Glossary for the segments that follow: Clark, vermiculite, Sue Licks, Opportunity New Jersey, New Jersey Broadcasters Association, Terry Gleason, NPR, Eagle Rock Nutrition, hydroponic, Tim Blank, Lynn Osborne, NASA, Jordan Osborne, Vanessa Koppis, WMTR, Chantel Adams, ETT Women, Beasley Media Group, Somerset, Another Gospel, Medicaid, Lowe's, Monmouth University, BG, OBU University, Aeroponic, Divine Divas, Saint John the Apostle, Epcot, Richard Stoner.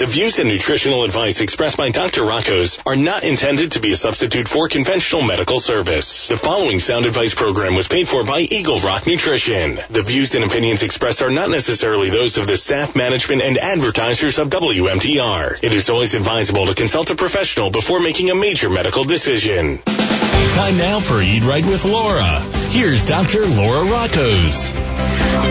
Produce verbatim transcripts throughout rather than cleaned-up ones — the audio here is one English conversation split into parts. The views and nutritional advice expressed by Doctor Rocco's are not intended to be a substitute for conventional medical service. The following sound advice program was paid for by Eagle Rock Nutrition. The views and opinions expressed are not necessarily those of the staff, management, and advertisers of W M T R. It is always advisable to consult a professional before making a major medical decision. Time now for Eat Right with Laura. Here's Doctor Laura Rocco's.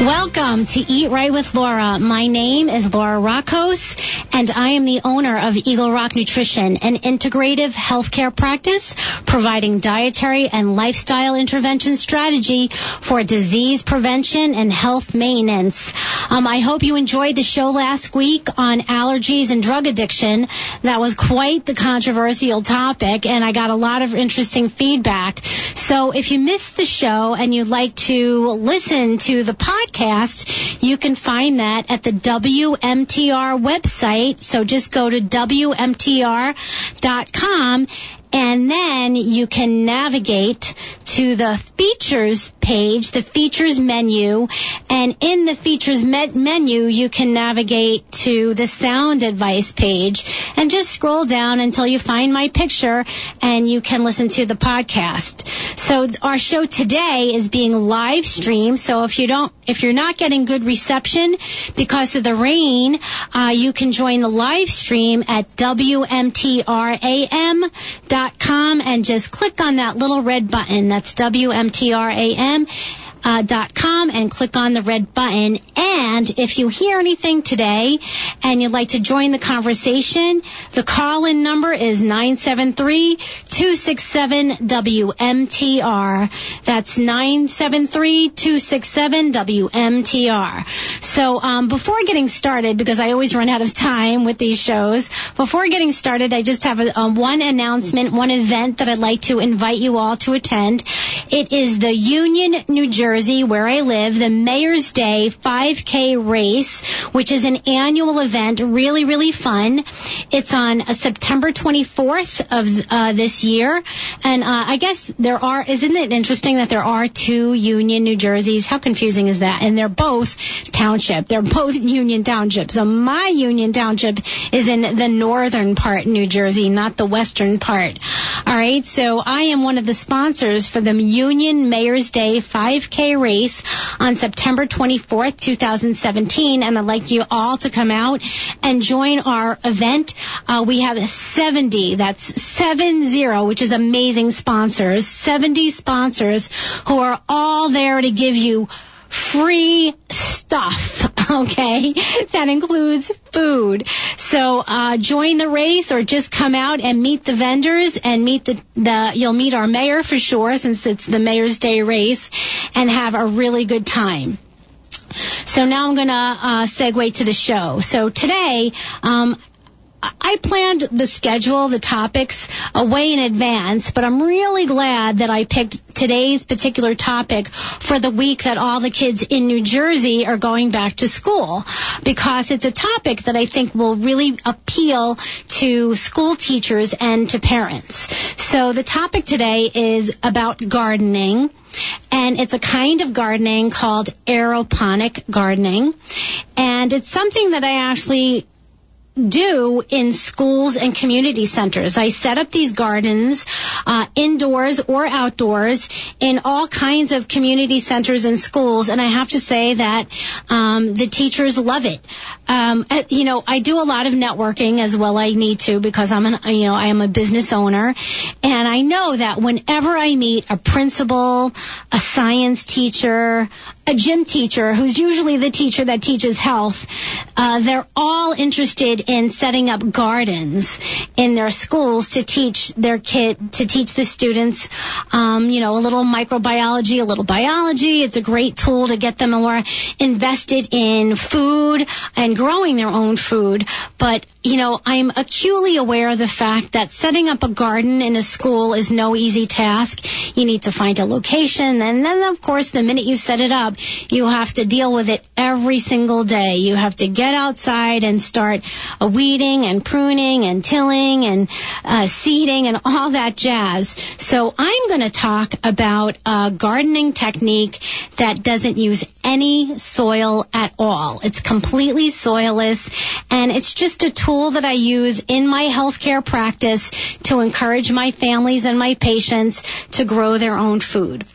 Welcome to Eat Right with Laura. My name is Laura Rocco's, and I am the owner of Eagle Rock Nutrition, an integrative healthcare practice providing dietary and lifestyle intervention strategy for disease prevention and health maintenance. Um, I hope you enjoyed the show last week on allergies and drug addiction. That was quite the controversial topic, and I got a lot of interesting feedback. So if you missed the show and you'd like to listen to the podcast, you can find that at the W M T R website. So just go to W M T R dot com, and then you can navigate to the features page, the features menu, and in the features me- menu, you can navigate to the sound advice page and just scroll down until you find my picture, and you can listen to the podcast. So our show today is being live streamed. So if you don't, if you're not getting good reception because of the rain, uh, you can join the live stream at W M T R A M dot com and just click on that little red button. That's W M T R A M dot com and click on the red button. And if you hear anything today and you'd like to join the conversation, the call-in number is nine seven three, two six seven, W M T R. That's nine seven three, two six seven, W M T R. So um, before getting started, because I always run out of time with these shows, before getting started, I just have a, a one announcement, one event that I'd like to invite you all to attend. It is the Union, New Jersey Jersey, where I live, the Mayor's Day five K race, which is an annual event, really, really fun. It's on uh, September twenty-fourth of uh, this year, and uh, I guess there are, isn't it interesting that there are two Union, New Jerseys? How confusing is that? And they're both township. They're both Union Township. So my Union Township is in the northern part of New Jersey, not the western part. All right, so I am one of the sponsors for the Union Mayor's Day five K race on September twenty-fourth, two thousand seventeen, and I'd like you all to come out and join our event. Uh, we have seventy, that's seven zero, which is amazing sponsors, seventy sponsors who are all there to give you free stuff, okay? That includes food. So uh join the race or just come out and meet the vendors and meet the, the you'll meet our mayor for sure, since it's the Mayor's Day race, and have a really good time. So now I'm going to uh segue to the show. So today, um I planned the schedule, the topics, uh, way in advance, but I'm really glad that I picked today's particular topic for the week that all the kids in New Jersey are going back to school, because it's a topic that I think will really appeal to school teachers and to parents. So the topic today is about gardening. And it's a kind of gardening called aeroponic gardening. And it's something that I actually do in schools and community centers. I set up these gardens, uh, indoors or outdoors, in all kinds of community centers and schools, and I have to say that um, the teachers love it. Um, you know, I do a lot of networking as well. I need to, because I'm an, you know, I am a business owner, and I know that whenever I meet a principal, a science teacher, a gym teacher, who's usually the teacher that teaches health, uh, they're all interested in setting up gardens in their schools to teach their kid, to teach the students, um, you know, a little microbiology, a little biology. It's a great tool to get them more invested in food and growing their own food. But, you know, I'm acutely aware of the fact that setting up a garden in a school is no easy task. You need to find a location, and then, of course, the minute you set it up, you have to deal with it every single day. You have to get outside and start weeding and pruning and tilling and uh, seeding and all that jazz. So I'm going to talk about a gardening technique that doesn't use any soil at all. It's completely soilless, and it's just a tool that I use in my healthcare practice to encourage my families and my patients to grow their own food.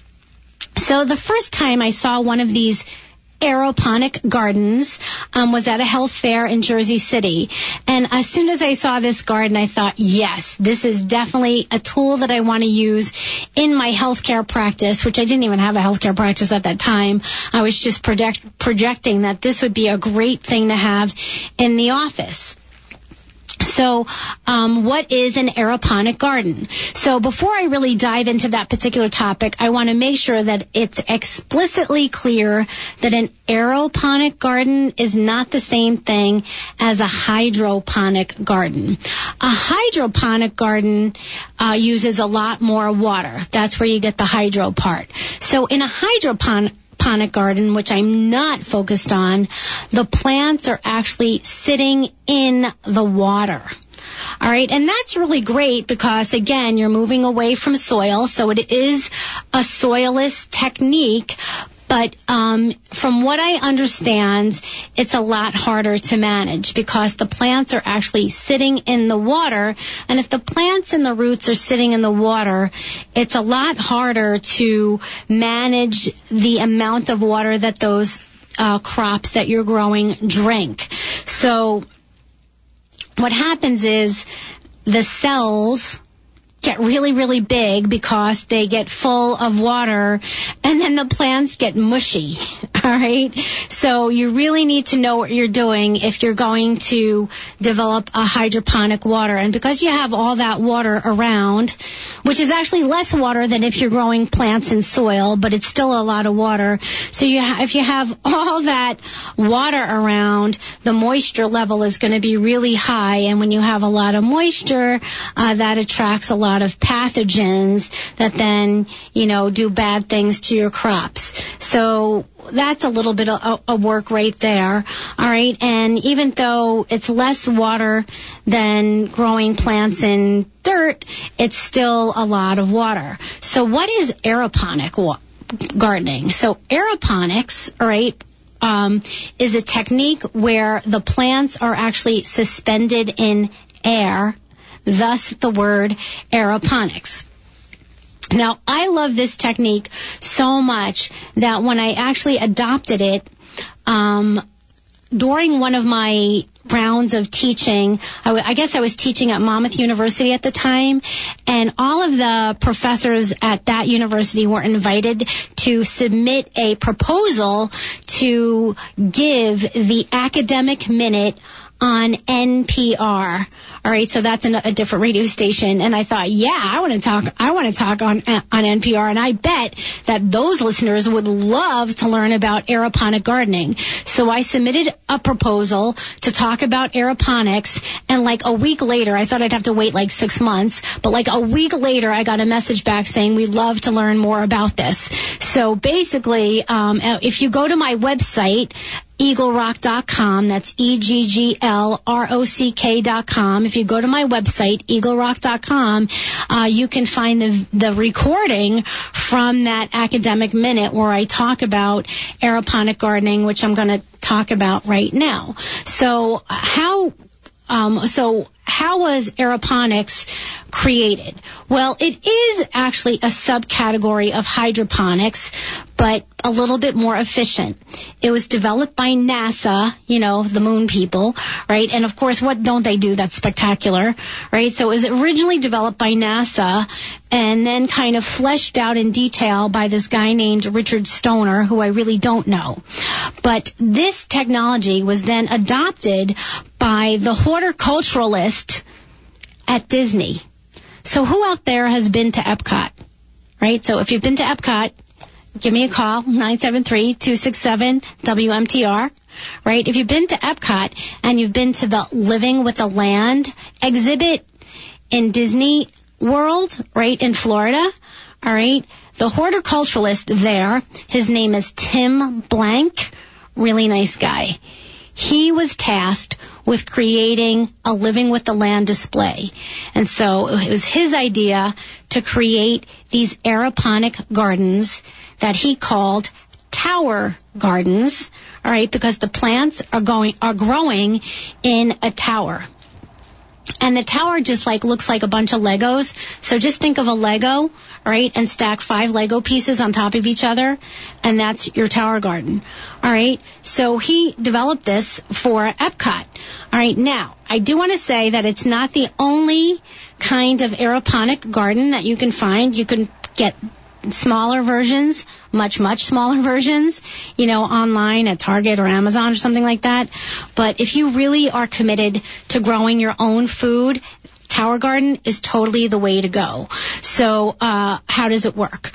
So the first time I saw one of these aeroponic gardens um, was at a health fair in Jersey City. And as soon as I saw this garden, I thought, yes, this is definitely a tool that I want to use in my healthcare practice, which I didn't even have a healthcare practice at that time. I was just project- projecting that this would be a great thing to have in the office. So um, what is an aeroponic garden? So before I really dive into that particular topic, I want to make sure that it's explicitly clear that an aeroponic garden is not the same thing as a hydroponic garden. A hydroponic garden uh, uses a lot more water. That's where you get the hydro part. So in a hydroponic Hydroponic garden, which I'm not focused on, the plants are actually sitting in the water. All right, and that's really great because, again, you're moving away from soil, so it is a soilless technique. But um, from what I understand, it's a lot harder to manage because the plants are actually sitting in the water. And if the plants and the roots are sitting in the water, it's a lot harder to manage the amount of water that those uh, crops that you're growing drink. So what happens is the cells get really, really big because they get full of water, and then the plants get mushy, all right? So you really need to know what you're doing if you're going to develop a hydroponic water. And because you have all that water around, which is actually less water than if you're growing plants in soil, but it's still a lot of water. So you ha- if you have all that water around, the moisture level is going to be really high, and when you have a lot of moisture, uh, that attracts a lot of pathogens that then, you know, do bad things to your crops. So that's a little bit of a work right there. All right. And even though it's less water than growing plants in dirt, it's still a lot of water. So what is aeroponic wa- gardening? So aeroponics, all right, um, is a technique where the plants are actually suspended in air, thus the word aeroponics. Now, I love this technique so much that when I actually adopted it, um, during one of my rounds of teaching, I, w- I guess I was teaching at Monmouth University at the time, and all of the professors at that university were invited to submit a proposal to give the academic minute on N P R. All right, so that's an, a different radio station. And I thought, yeah, I want to talk. I want to talk on on N P R, and I bet that those listeners would love to learn about aeroponic gardening. So I submitted a proposal to talk about aeroponics, and like a week later, I thought I'd have to wait like six months, but like a week later, I got a message back saying we'd love to learn more about this. So basically, um, if you go to my website, eagle rock dot com, that's E G G L R O C K dot com. If you go to my website, eagle rock dot com, uh, you can find the the recording from that academic minute where I talk about aeroponic gardening, which I'm going to talk about right now. So how, um, so how was aeroponics created? Well, it is actually a subcategory of hydroponics, but a little bit more efficient. It was developed by NASA, you know, the moon people, right? And of course, what don't they do that's spectacular, right? So it was originally developed by NASA and then kind of fleshed out in detail by this guy named Richard Stoner, who I really don't know. But this technology was then adopted by the horticulturalist at Disney. So who out there has been to Epcot, right? So if you've been to Epcot, give me a call, nine seven three, two six seven, W M T R, right? If you've been to Epcot and you've been to the Living with the Land exhibit in Disney World, right, in Florida, All right. The horticulturalist there, his name is Tim Blank, really nice guy. He was tasked with creating a Living with the Land display. And so it was his idea to create these aeroponic gardens that he called Tower Gardens, all right, because the plants are going are growing in a tower. And the tower just like looks like a bunch of Legos. So just think of a Lego, right, and stack five Lego pieces on top of each other, and that's your tower garden. All right. So he developed this for Epcot. All right. Now, I do want to say that it's not the only kind of aeroponic garden that you can find. You can get smaller versions, much, much smaller versions, you know, online at Target or Amazon or something like that. But if you really are committed to growing your own food, Tower Garden is totally the way to go. So uh how does it work?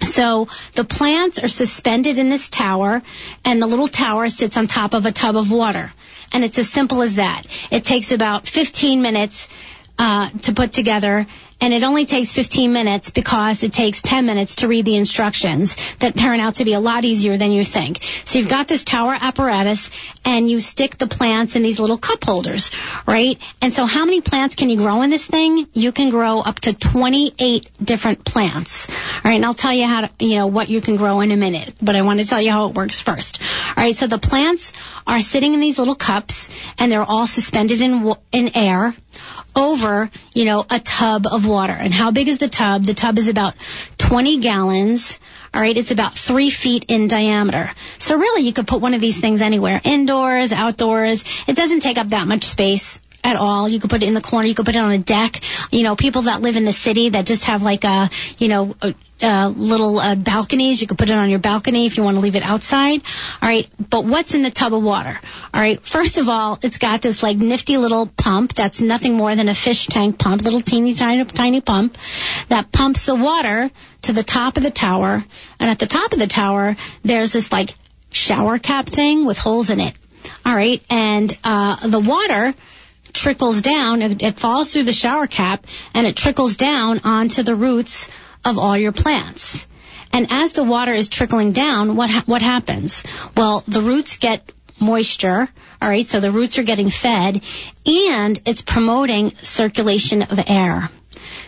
So the plants are suspended in this tower, and the little tower sits on top of a tub of water. And it's as simple as that. It takes about fifteen minutes uh to put together. And it only takes fifteen minutes because it takes ten minutes to read the instructions that turn out to be a lot easier than you think. So you've got this tower apparatus, and you stick the plants in these little cup holders, right? And so how many plants can you grow in this thing? You can grow up to twenty-eight different plants. All right, and I'll tell you how to, you know, what you can grow in a minute, but I want to tell you how it works first. All right, so the plants are sitting in these little cups, and they're all suspended in in air over, you know, a tub of water. water. And how big is the tub? The tub is about twenty gallons. All right. It's about three feet in diameter. So really you could put one of these things anywhere, indoors, outdoors. It doesn't take up that much space at all. You could put it in the corner. You could put it on a deck. You know, people that live in the city that just have like a, you know, a, a little uh, balconies. You could put it on your balcony if you want to leave it outside. All right. But what's in the tub of water? All right. First of all, it's got this like nifty little pump that's nothing more than a fish tank pump, little teeny tiny, tiny pump that pumps the water to the top of the tower. And at the top of the tower, there's this like shower cap thing with holes in it. All right. And, uh, the water trickles down, it, it falls through the shower cap, and it trickles down onto the roots of all your plants. And as the water is trickling down, what ha- what happens? Well, the roots get moisture, all right, so the roots are getting fed, and it's promoting circulation of air.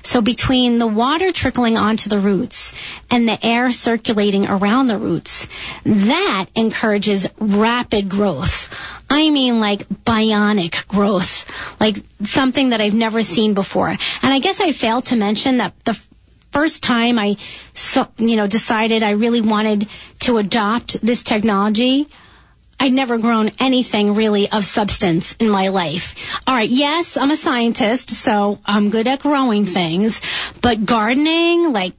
So between the water trickling onto the roots and the air circulating around the roots, that encourages rapid growth. I mean, like bionic growth, like something that I've never seen before. And I guess I failed to mention that the first time I, so, you know, decided I really wanted to adopt this technology, I'd never grown anything really of substance in my life. All right, yes, I'm a scientist, so I'm good at growing things. But gardening, like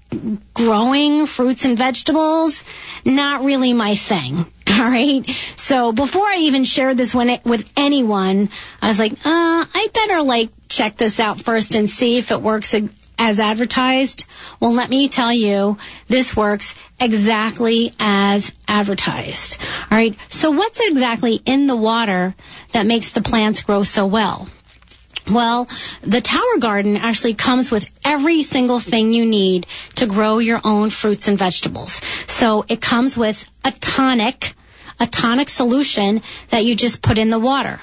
growing fruits and vegetables, not really my thing. All right. So before I even shared this one with anyone, I was like, uh, I better like check this out first and see if it works as advertised. Well, let me tell you, this works exactly as advertised. All right. So what's exactly in the water that makes the plants grow so well? Well, the Tower Garden actually comes with every single thing you need to grow your own fruits and vegetables. So it comes with a tonic, a tonic solution that you just put in the water.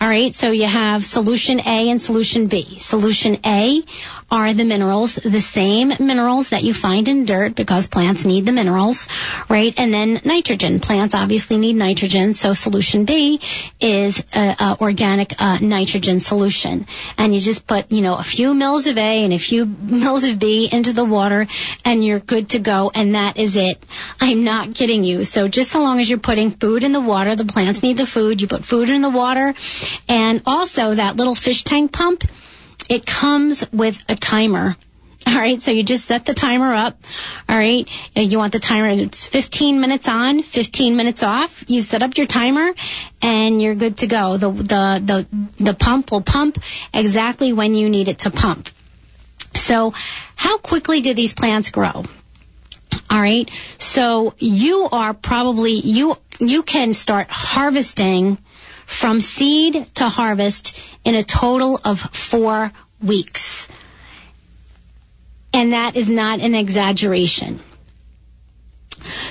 All right, so you have solution A and solution B. Solution A are the minerals, the same minerals that you find in dirt because plants need the minerals, right? And then nitrogen. Plants obviously need nitrogen, so solution B is a, a organic uh, nitrogen solution. And you just put, you know, a few mils of A and a few mils of B into the water, and you're good to go, and that is it. I'm not kidding you. So just so long as you're putting food in the water, the plants need the food, you put food in the water. And also that little fish tank pump, it comes with a timer. All right, so you just set the timer up. All right, you want the timer. It's fifteen minutes on, fifteen minutes off. You set up your timer, and you're good to go. The the the, the pump will pump exactly when you need it to pump. So how quickly do these plants grow? All right, so you are probably, you you can start harvesting from seed to harvest in a total of four weeks. and that is not an exaggeration.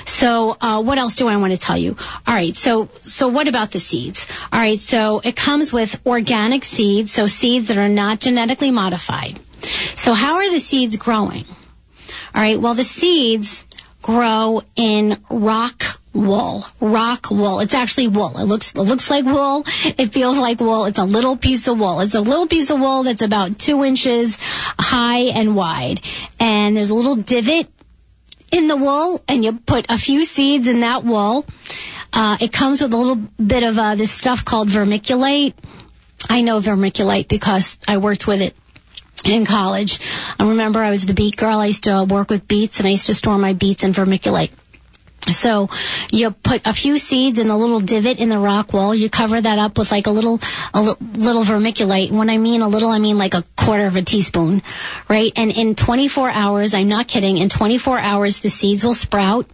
So uh what else do I want to tell you? All right, so so what about the seeds? All right, so it comes with organic seeds, so seeds that are not genetically modified. So how are the seeds growing? All right, well, the seeds grow in rock wool, rock wool. It's actually wool. It looks, it looks like wool. It feels like wool. It's a little piece of wool. It's a little piece of wool that's about two inches high and wide. And there's a little divot in the wool, and you put a few seeds in that wool. Uh, it comes with a little bit of uh, this stuff called vermiculite. I know vermiculite because I worked with it in college. I remember I was the beet girl. I used to work with beets, and I used to store my beets in vermiculite. So you put a few seeds in the little divot in the rock wall. You cover that up with like a little, a l- little vermiculite. When I mean a little, I mean like a quarter of a teaspoon, right? And in twenty-four hours, I'm not kidding, in twenty-four hours, the seeds will sprout.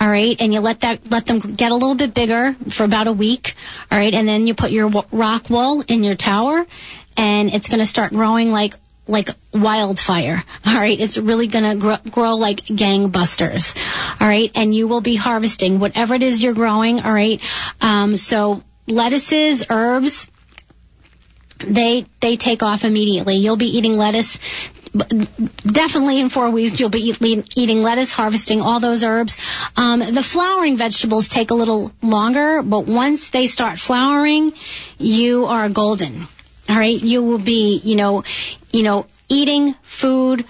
All right. And you let that, let them get a little bit bigger for about a week. All right. And then you put your w- rock wall in your tower, and it's going to start growing like like wildfire. All right, it's really going to grow, grow like gangbusters. All right, and you will be harvesting whatever it is you're growing. All right, um, so lettuces, herbs, they they take off immediately. You'll be eating lettuce. Definitely in four weeks you'll be eat, eating lettuce, harvesting all those herbs. Um, the flowering vegetables take a little longer, but once they start flowering, you are golden. All right, you will be, you know, you know, eating food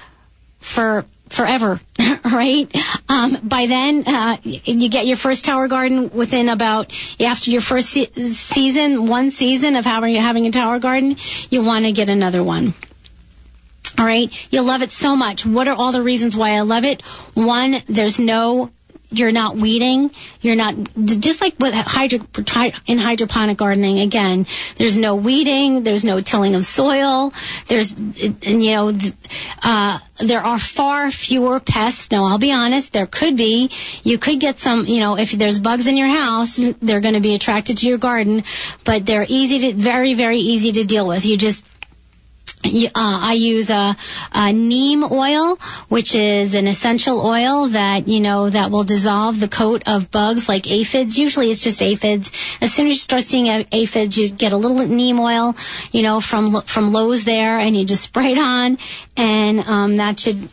for forever, right? Um, by then, uh, you get your first Tower Garden within about, after your first se- season, one season of having, having a Tower Garden, you want to get another one. All right, you'll love it so much. What are all the reasons why I love it? One, there's no... You're not weeding. You're not, just like with hydro, in hydroponic gardening, again, there's no weeding. There's no tilling of soil. There's, and you know, uh, there are far fewer pests. Now, I'll be honest, there could be. You could get some, you know, if there's bugs in your house, they're going to be attracted to your garden, but they're easy to, very, very easy to deal with. You just, Uh, I use a, a neem oil, which is an essential oil that, you know, that will dissolve the coat of bugs like aphids. Usually it's just aphids. As soon as you start seeing aphids, you get a little neem oil, you know, from from Lowe's there, and you just spray it on, and um, that should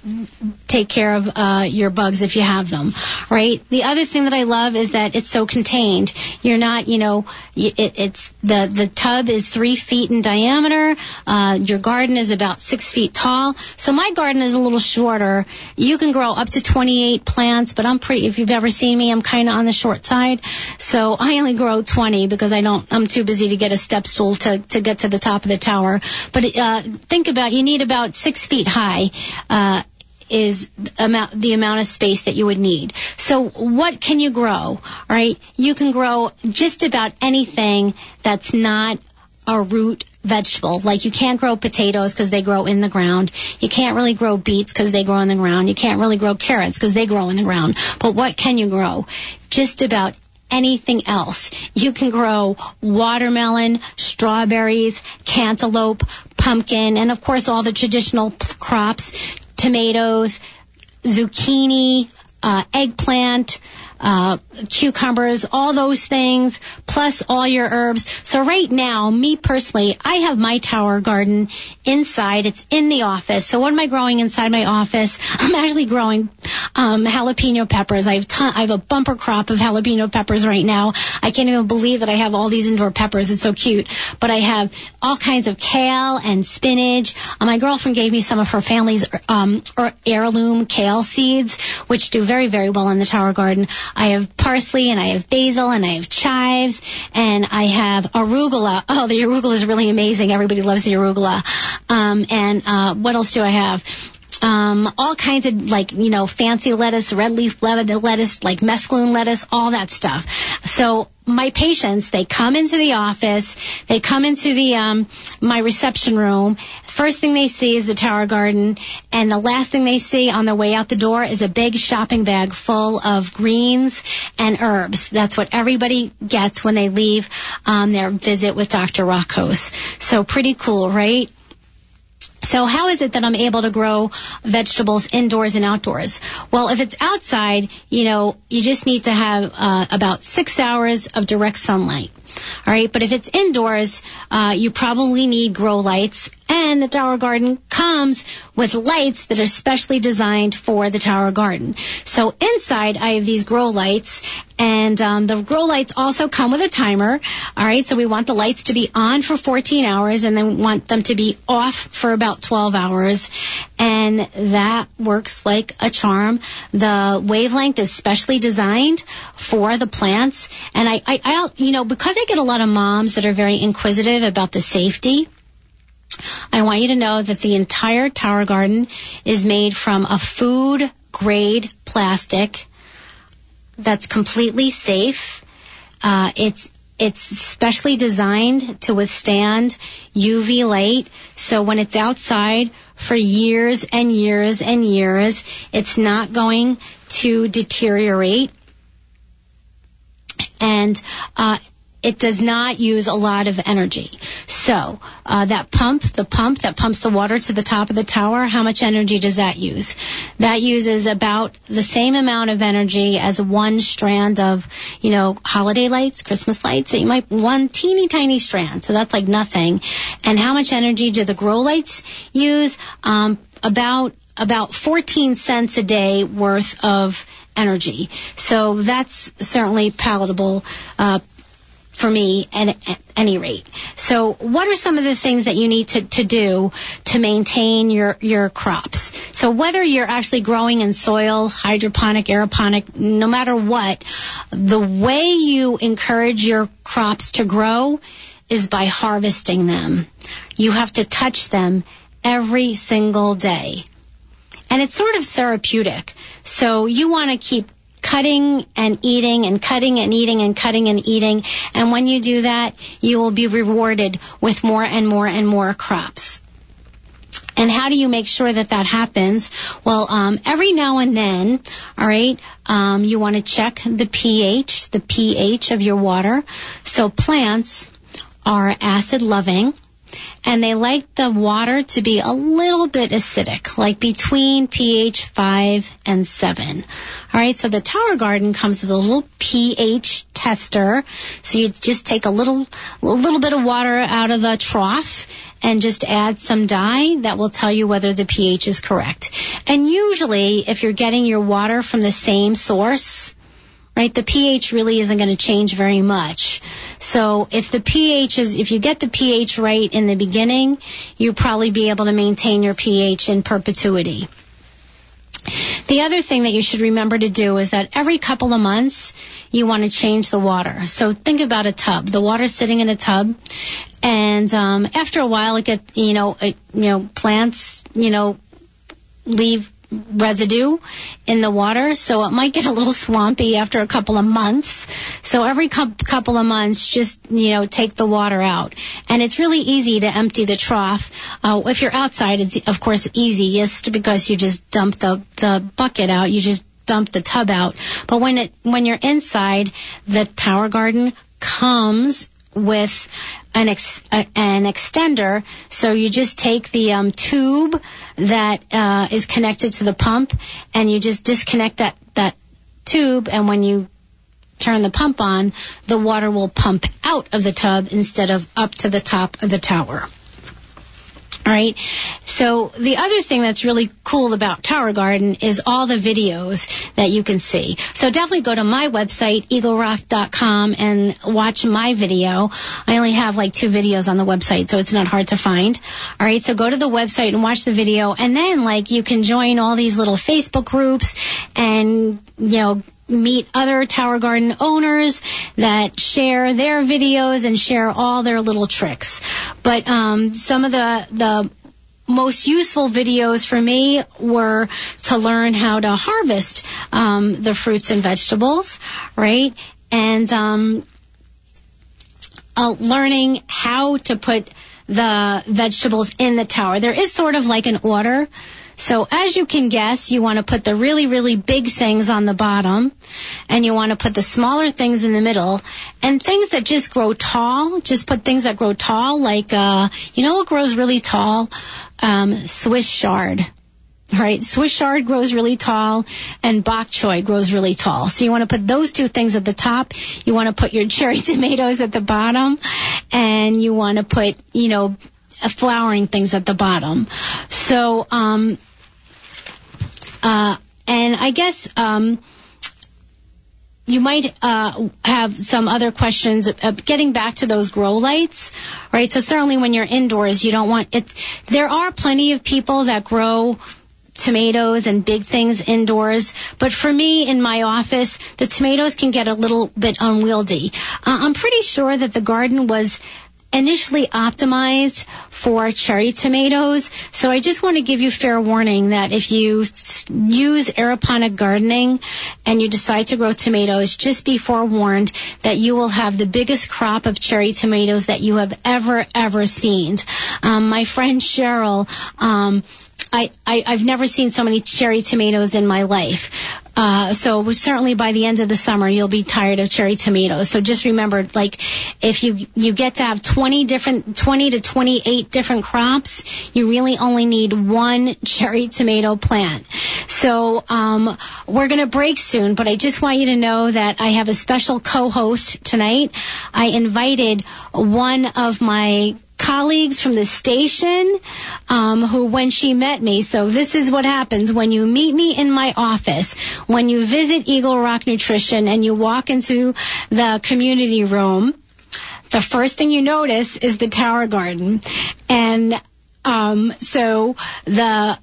take care of uh, your bugs if you have them, right? The other thing that I love is that it's so contained. You're not, you know, it, it's the, the tub is three feet in diameter. Uh, your garden garden is about six feet tall. So my garden is a little shorter. You can grow up to twenty-eight plants, but I'm pretty, if you've ever seen me, I'm kind of on the short side. So I only grow twenty because I don't, I'm too busy to get a step stool to, to get to the top of the tower. But, uh, think about, you need about six feet high, uh, is amount, the amount of space that you would need. So what can you grow? All right. You can grow just about anything that's not a root vegetable. Like, you can't grow potatoes because they grow in the ground. You can't really grow beets because they grow in the ground. You can't really grow carrots because they grow in the ground. But what can you grow? Just about anything else. You can grow watermelon, strawberries, cantaloupe, pumpkin, and of course all the traditional crops, tomatoes, zucchini, uh, eggplant, Uh, cucumbers, all those things, plus all your herbs. So right now, me personally, I have my Tower Garden inside. It's in the office. So what am I growing inside my office? I'm actually growing, um, jalapeno peppers. I have ton- I have a bumper crop of jalapeno peppers right now. I can't even believe that I have all these indoor peppers. It's so cute. But I have all kinds of kale and spinach. Uh, my girlfriend gave me some of her family's, um, heirloom kale seeds, which do very, very well in the Tower Garden. I have parsley, and I have basil, and I have chives, and I have arugula. Oh, the arugula is really amazing. Everybody loves the arugula. Um, and uh, what else do I have? Um, all kinds of, like, you know, fancy lettuce, red leaf lettuce, like mesclun lettuce, all that stuff. So my patients, they come into the office, they come into the um my reception room. First thing they see is the Tower Garden, and the last thing they see on their way out the door is a big shopping bag full of greens and herbs. That's what everybody gets when they leave um their visit with Doctor Rockos. So pretty cool, right? So how is it that I'm able to grow vegetables indoors and outdoors? Well, if it's outside, you know, you just need to have uh, about six hours of direct sunlight. All right, but if it's indoors, uh, you probably need grow lights, and the Tower Garden comes with lights that are specially designed for the Tower Garden. So inside, I have these grow lights, and um, the grow lights also come with a timer. All right, so we want the lights to be on for fourteen hours, and then we want them to be off for about twelve hours, and that works like a charm. The wavelength is specially designed for the plants, and I, I, I you know, because I get a lot of moms that are very inquisitive about the safety. I want you to know that the entire Tower Garden is made from a food grade plastic that's completely safe. Uh, it's it's specially designed to withstand U V light, so when it's outside for years and years and years, it's not going to deteriorate, and uh it does not use a lot of energy. So uh that pump, the pump that pumps the water to the top of the tower, how much energy does that use? That uses about the same amount of energy as one strand of, you know, holiday lights, Christmas lights. That you might one teeny tiny strand, so that's like nothing. And how much energy do the grow lights use? Um, about about fourteen cents a day worth of energy. So that's certainly palatable. Uh, for me at, at any rate. So what are some of the things that you need to, to do to maintain your, your crops? So whether you're actually growing in soil, hydroponic, aeroponic, no matter what, the way you encourage your crops to grow is by harvesting them. You have to touch them every single day. And it's sort of therapeutic. So you want to keep cutting and eating and cutting and eating and cutting and eating. And when you do that, you will be rewarded with more and more and more crops. And how do you make sure that that happens? Well, um, every now and then, all right, um, you want to check the pH, the pH of your water. So plants are acid-loving, and they like the water to be a little bit acidic, like between pH five and seven. All right, so the Tower Garden comes with a little pH tester. So you just take a little a little bit of water out of the trough and just add some dye that will tell you whether the pH is correct. And usually, if you're getting your water from the same source, right, the pH really isn't going to change very much. So if the pH is, if you get the pH right in the beginning, you'll probably be able to maintain your pH in perpetuity. The other thing that you should remember to do is that every couple of months, you want to change the water. So think about a tub. The water's sitting in a tub, and um, after a while, it gets, you know, it, you know, plants, you know, leave residue in the water, so it might get a little swampy after a couple of months. So every couple of months, just, you know, take the water out. And it's really easy to empty the trough. Uh, if you're outside, it's, of course, easiest because you just dump the, the bucket out. You just dump the tub out. But when it when you're inside, the Tower Garden comes with an ex, uh, an extender, so you just take the um, tube that uh, is connected to the pump, and you just disconnect that that tube, and when you turn the pump on, the water will pump out of the tub instead of up to the top of the tower. All right. So the other thing that's really cool about Tower Garden is all the videos that you can see. So definitely go to my website, eagle rock dot com, and watch my video. I only have like two videos on the website, so it's not hard to find. All right. So go to the website and watch the video. And then, like, you can join all these little Facebook groups and, you know, meet other Tower Garden owners that share their videos and share all their little tricks. But um, some of the, the most useful videos for me were to learn how to harvest um, the fruits and vegetables, right? And um, uh, learning how to put the vegetables in the tower. There is sort of like an order. So as you can guess, you want to put the really, really big things on the bottom, and you want to put the smaller things in the middle, and things that just grow tall, just put things that grow tall, like, uh, you know what grows really tall? Um, Swiss chard. All right, Swiss chard grows really tall, and bok choy grows really tall. So you want to put those two things at the top. You want to put your cherry tomatoes at the bottom, and you want to put, you know, flowering things at the bottom. So, um, uh, and I guess, um, you might uh have some other questions uh, getting back to those grow lights, right? So certainly when you're indoors, you don't want it. There are plenty of people that grow tomatoes and big things indoors, but for me in my office, the tomatoes can get a little bit unwieldy. Uh, I'm pretty sure that the garden was initially optimized for cherry tomatoes. So I just want to give you fair warning that if you s- use aeroponic gardening and you decide to grow tomatoes, just be forewarned that you will have the biggest crop of cherry tomatoes that you have ever, ever seen. Um, my friend Cheryl, um, I, I, I've never seen so many cherry tomatoes in my life. Uh, so certainly by the end of the summer, you'll be tired of cherry tomatoes. So just remember, like, if you, you get to have twenty different, twenty to twenty-eight different crops, you really only need one cherry tomato plant. So, um, we're gonna break soon, but I just want you to know that I have a special co-host tonight. I invited one of my colleagues from the station, um, who, when she met me, so this is what happens when you meet me in my office, when you visit Eagle Rock Nutrition and you walk into the community room, the first thing you notice is the Tower Garden. And, um, so the,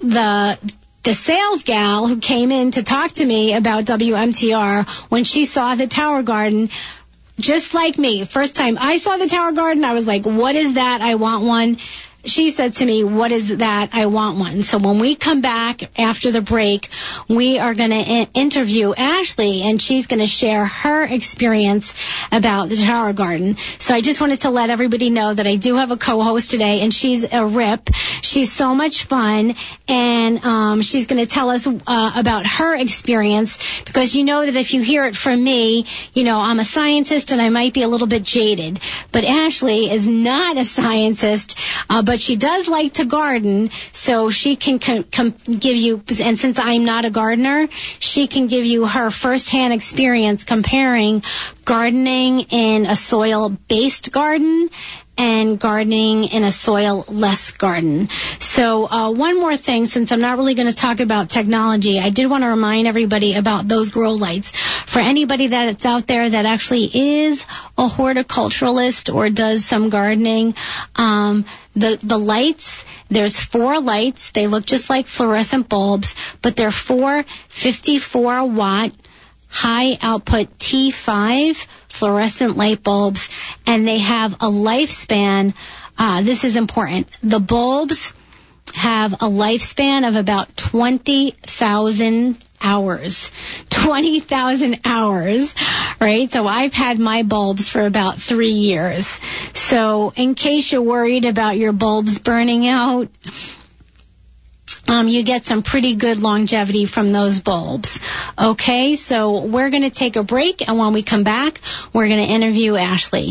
the, The sales gal who came in to talk to me about W M T R, when she saw the Tower Garden, just like me, first time I saw the Tower Garden, I was like, what is that? I want one. She said to me, what is that? I want one. So when we come back after the break, we are going to in- interview Ashley, and she's going to share her experience about the Tower Garden. So I just wanted to let everybody know that I do have a co-host today, and she's a rip. She's so much fun, and um, she's going to tell us uh, about her experience, because you know that if you hear it from me, you know, I'm a scientist, and I might be a little bit jaded. But Ashley is not a scientist, uh, but But she does like to garden, so she can com- com- give you, and since I'm not a gardener, she can give you her firsthand experience comparing gardening in a soil-based garden and gardening in a soil-less garden. So uh one more thing, since I'm not really going to talk about technology, I did want to remind everybody about those grow lights. For anybody that's out there that actually is a horticulturalist or does some gardening, um the the lights, there's four lights. They look just like fluorescent bulbs, but they're four fifty-four watt high output T five fluorescent light bulbs, and they have a lifespan. Uh, this is important. The bulbs have a lifespan of about twenty thousand hours. twenty thousand hours, right? So I've had my bulbs for about three years. So in case you're worried about your bulbs burning out, Um, you get some pretty good longevity from those bulbs. Okay, so we're going to take a break, and when we come back, we're going to interview Ashley.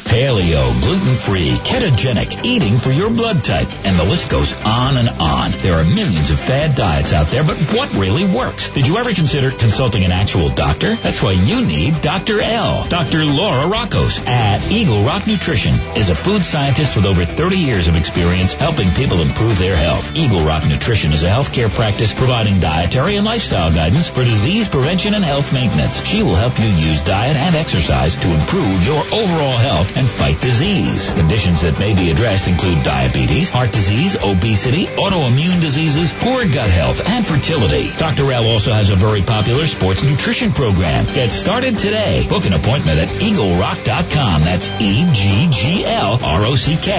Paleo, gluten-free, ketogenic, eating for your blood type, and the list goes on and on. There are millions of fad diets out there, but what really works? Did you ever consider consulting an actual doctor? That's why you need Doctor L. Doctor Laura Rockos at Eagle Rock Nutrition is a food scientist with over thirty years of experience helping people improve their health. Eagle Rock Nutrition is a healthcare practice providing dietary and lifestyle guidance for disease prevention and health maintenance. She will help you use diet and exercise to improve your overall health and fight disease. Conditions that may be addressed include diabetes, heart disease, obesity, autoimmune diseases, poor gut health, and fertility. Doctor L also has a very popular sports nutrition program. Get started today. Book an appointment at eagle rock dot com. That's E G G L R O C K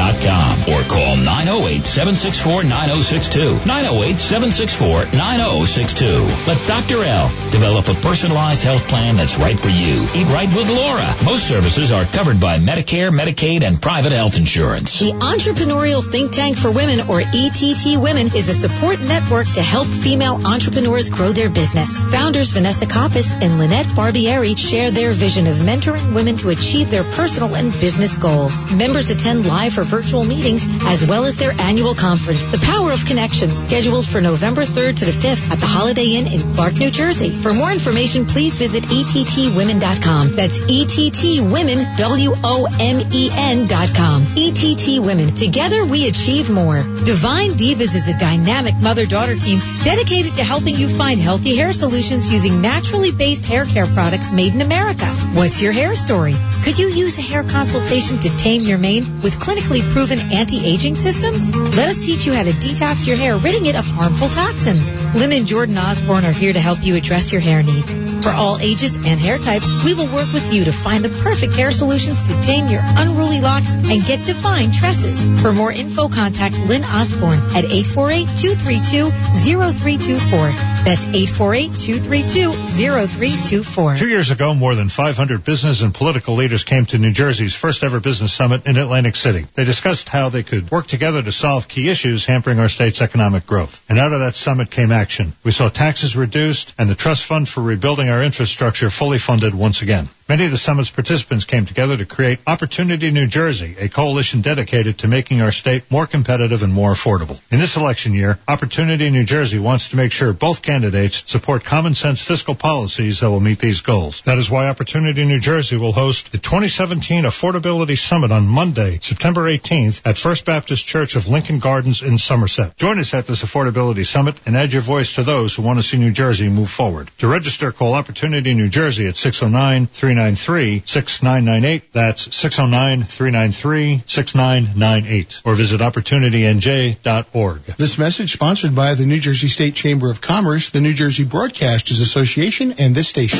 dot com. Or call nine oh eight, seven six four, nine oh six two. nine oh eight, seven six four, nine oh six two. Let Doctor L develop a personalized health plan that's right for you. Eat right with Laura. Most services are covered covered by Medicare, Medicaid, and private health insurance. The Entrepreneurial Think Tank for Women, or E T T Women, is a support network to help female entrepreneurs grow their business. Founders Vanessa Koppis and Lynette Barbieri share their vision of mentoring women to achieve their personal and business goals. Members attend live or virtual meetings, as well as their annual conference, The Power of Connections, scheduled for November third to the fifth at the Holiday Inn in Clark, New Jersey. For more information, please visit E T T women dot com. That's E T T women, W O M E N dot com. E T T Women. Together we achieve more. Divine Divas is a dynamic mother-daughter team dedicated to helping you find healthy hair solutions using naturally based hair care products made in America. What's your hair story? Could you use a hair consultation to tame your mane with clinically proven anti-aging systems? Let us teach you how to detox your hair, ridding it of harmful toxins. Lynn and Jordan Osborne are here to help you address your hair needs. For all ages and hair types, we will work with you to find the perfect hair solutions to tame your unruly locks and get divine tresses. For more info, contact Lynn Osborne at eight four eight, two three two, zero three two four. That's eight four eight, two three two, zero three two four. Two years ago, more than five hundred business and political leaders came to New Jersey's first ever business summit in Atlantic City. They discussed how they could work together to solve key issues hampering our state's economic growth. And out of that summit came action. We saw taxes reduced and the trust fund for rebuilding our infrastructure fully funded once again. Many of the summit's participants came together to create Opportunity New Jersey, a coalition dedicated to making our state more competitive and more affordable. In this election year, Opportunity New Jersey wants to make sure both candidates support common sense fiscal policies that will meet these goals. That is why Opportunity New Jersey will host the twenty seventeen Affordability Summit on Monday, September eighteenth at First Baptist Church of Lincoln Gardens in Somerset. Join us at this Affordability Summit and add your voice to those who want to see New Jersey move forward. To register, call Opportunity New Jersey at six oh nine, three nine three, six nine nine eight. That's six oh nine, three nine three, six nine nine eight. Or visit opportunity n j dot org. This message sponsored by the New Jersey State Chamber of Commerce, the New Jersey Broadcasters Association, and this station.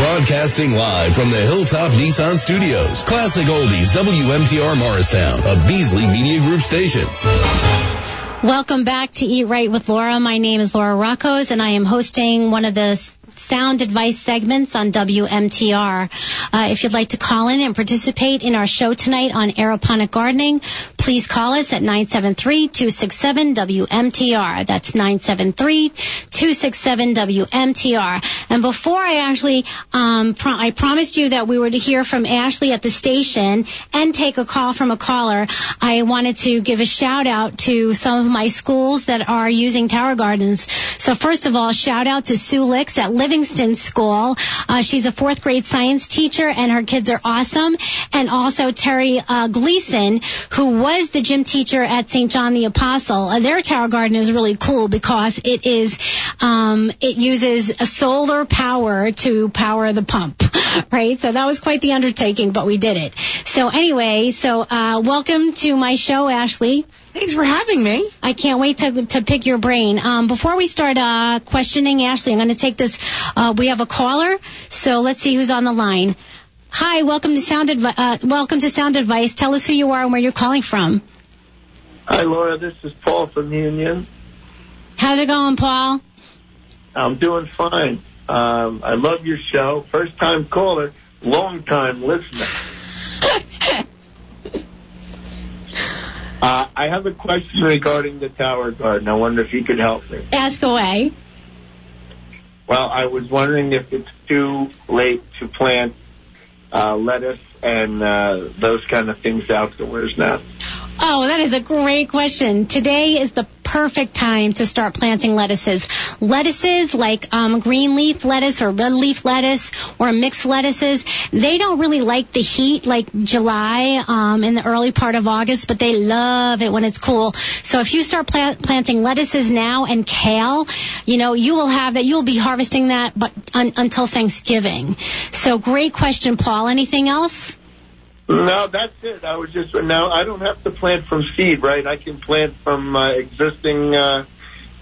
Broadcasting live from the Hilltop Nissan Studios. Classic Oldies, W M T R Morristown, a Beasley Media Group station. Welcome back to Eat Right with Laura. My name is Laura Roccos, and I am hosting one of the sound advice segments on W M T R. Uh, if you'd like to call in and participate in our show tonight on aeroponic gardening, please call us at nine seven three, two six seven, W M T R. That's nine seven three, two six seven, W M T R. And before I actually, um, pro- I promised you that we were to hear from Ashley at the station and take a call from a caller. I wanted to give a shout out to some of my schools that are using Tower Gardens. So first of all, shout out to Sue Licks at Livingston School. Uh, she's a fourth grade science teacher, and her kids are awesome. And also Terry uh, Gleason, who was the gym teacher at Saint John the Apostle. Uh, their Tower Garden is really cool because it is um, it uses a solar power to power the pump, right? So that was quite the undertaking, but we did it. So anyway, so uh, welcome to my show, Ashley. Thanks for having me. I can't wait to to pick your brain. Um, before we start uh, questioning Ashley, I'm going to take this. Uh, we have a caller, so let's see who's on the line. Hi, welcome to Sound Advi- uh, Welcome to Sound Advice. Tell us who you are and where you're calling from. Hi, Laura. This is Paul from Union. How's it going, Paul? I'm doing fine. Um, I love your show. First time caller, long time listener. Uh, I have a question regarding the Tower Garden. I wonder if you could help me. Ask away. Well, I was wondering if it's too late to plant uh, lettuce and uh, those kind of things outdoors now. Oh, that is a great question. Today is the perfect time to start planting lettuces. Lettuces like um, green leaf lettuce or red leaf lettuce or mixed lettuces, they don't really like the heat like July um, in the early part of August, but they love it when it's cool. So if you start plant- planting lettuces now and kale, you know, you will have that. You'll be harvesting that but un- until Thanksgiving. So great question, Paul. Anything else? No, that's it. I was just, now I don't have to plant from seed, right? I can plant from uh, existing, uh,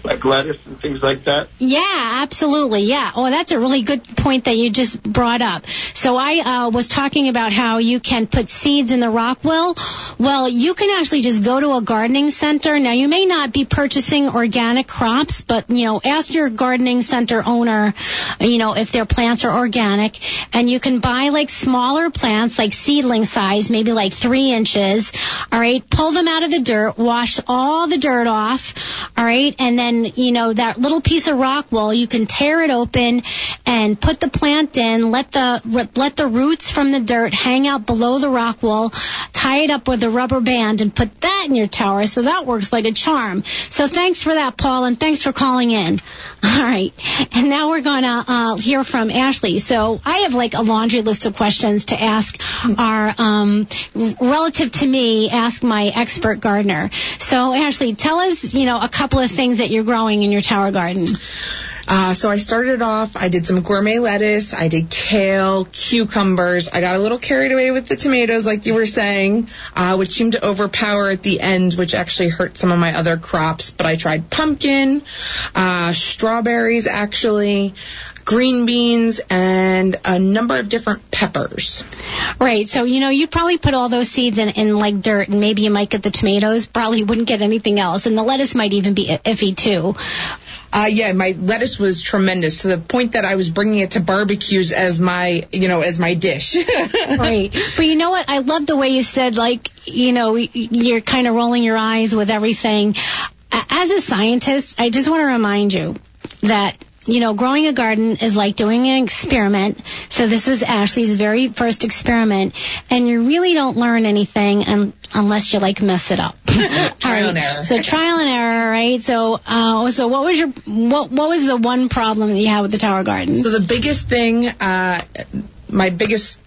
like lettuce and things like that? Yeah, absolutely. Yeah. Oh, that's a really good point that you just brought up. So I uh, was talking about how you can put seeds in the rock well Well, you can actually just go to a gardening center. Now, you may not be purchasing organic crops, but, you know, ask your gardening center owner, you know, if their plants are organic. And you can buy, like, smaller plants, like seedling size, maybe like three inches, all right? Pull them out of the dirt, wash all the dirt off, all right? And then, you know, that little piece of rock wool, you can tear it open and put the plant in, let the let the roots from the dirt hang out below the rock wool, tie it up with a rubber band, and put that in your tower, so that works like a charm. So thanks for that, Paul, and thanks for calling in. All right, and now we're going to uh, hear from Ashley. So I have, like, a laundry list of questions to ask our, um, relative to me, ask my expert gardener. So, Ashley, tell us, you know, a couple of things that you're growing in your tower garden. Uh, so I started off, I did some gourmet lettuce, I did kale, cucumbers. I got a little carried away with the tomatoes, like you were saying, uh, which seemed to overpower at the end, which actually hurt some of my other crops. But I tried pumpkin, uh, strawberries, actually, green beans, and a number of different peppers. Right. So, you know, you'd probably put all those seeds in, in, like, dirt, and maybe you might get the tomatoes, probably wouldn't get anything else. And the lettuce might even be iffy, too. Uh, yeah, my lettuce was tremendous, to the point that I was bringing it to barbecues as my, you know, as my dish. Right. But you know what? I love the way you said, like, you know, you're kind of rolling your eyes with everything. As a scientist, I just want to remind you that, you know, growing a garden is like doing an experiment. So this was Ashley's very first experiment. And you really don't learn anything un- unless you, like, mess it up. Trial right. and error. So trial and error, right? So uh, so what was your what what was the one problem that you had with the tower garden? So the biggest thing, uh, my biggest,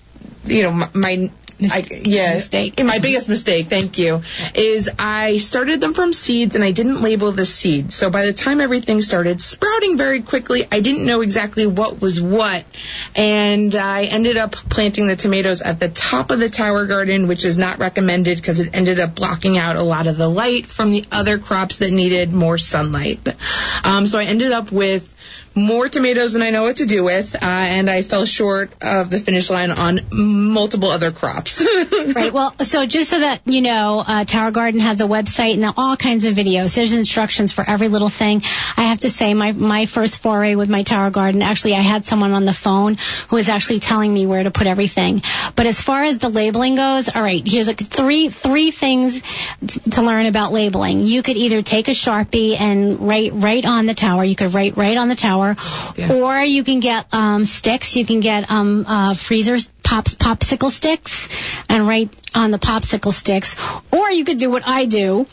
you know, my... my I, yeah, mistake. My biggest mistake, thank you, is I started them from seeds and I didn't label the seeds. So by the time everything started sprouting very quickly, I didn't know exactly what was what. And I ended up planting the tomatoes at the top of the tower garden, which is not recommended because it ended up blocking out a lot of the light from the other crops that needed more sunlight. Um, so I ended up with more tomatoes than I know what to do with, uh, and I fell short of the finish line on multiple other crops. Right. Well, so just so that you know, uh, Tower Garden has a website and all kinds of videos. There's instructions for every little thing. I have to say, my my first foray with my Tower Garden, actually, I had someone on the phone who was actually telling me where to put everything. But as far as the labeling goes, all right, here's like three three things t- to learn about labeling. You could either take a Sharpie and write right on the tower. You could write right on the tower. Yeah. Or you can get um, sticks. You can get um, uh, freezer pops, popsicle sticks and write on the popsicle sticks. Or you could do what I do,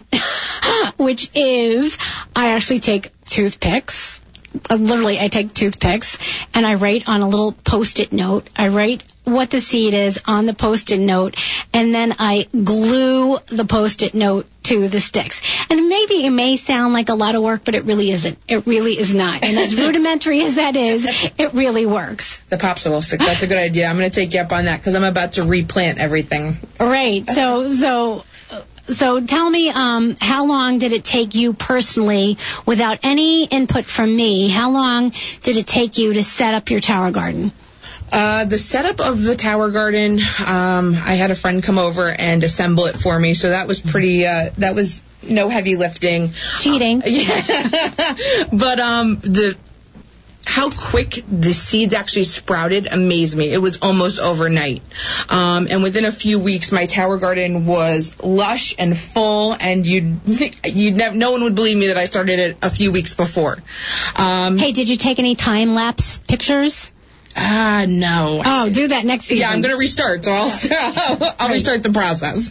which is I actually take toothpicks. Uh, literally, I take toothpicks and I write on a little Post-it note. I write what the seed is on the Post-it note, and then I glue the Post-it note to the sticks. And maybe it may sound like a lot of work, but it really isn't. It really is not. And as rudimentary as that is, it really works. The popsicle stick, that's a good idea. I'm going to take you up on that because I'm about to replant everything. Right. So, so... So tell me, um, how long did it take you personally, without any input from me, how long did it take you to set up your tower garden? Uh, the setup of the tower garden, um, I had a friend come over and assemble it for me, so that was pretty, uh, that was no heavy lifting. Cheating. Um, yeah. But, um, the, how quick the seeds actually sprouted amazed me. It was almost overnight. Um, and within a few weeks, my tower garden was lush and full, and you'd, you'd never, no one would believe me that I started it a few weeks before. Um, hey, did you take any time-lapse pictures? Ah, uh, no. Oh, do that next season. Yeah, I'm going to restart, so I'll, I'll, I'll restart the process.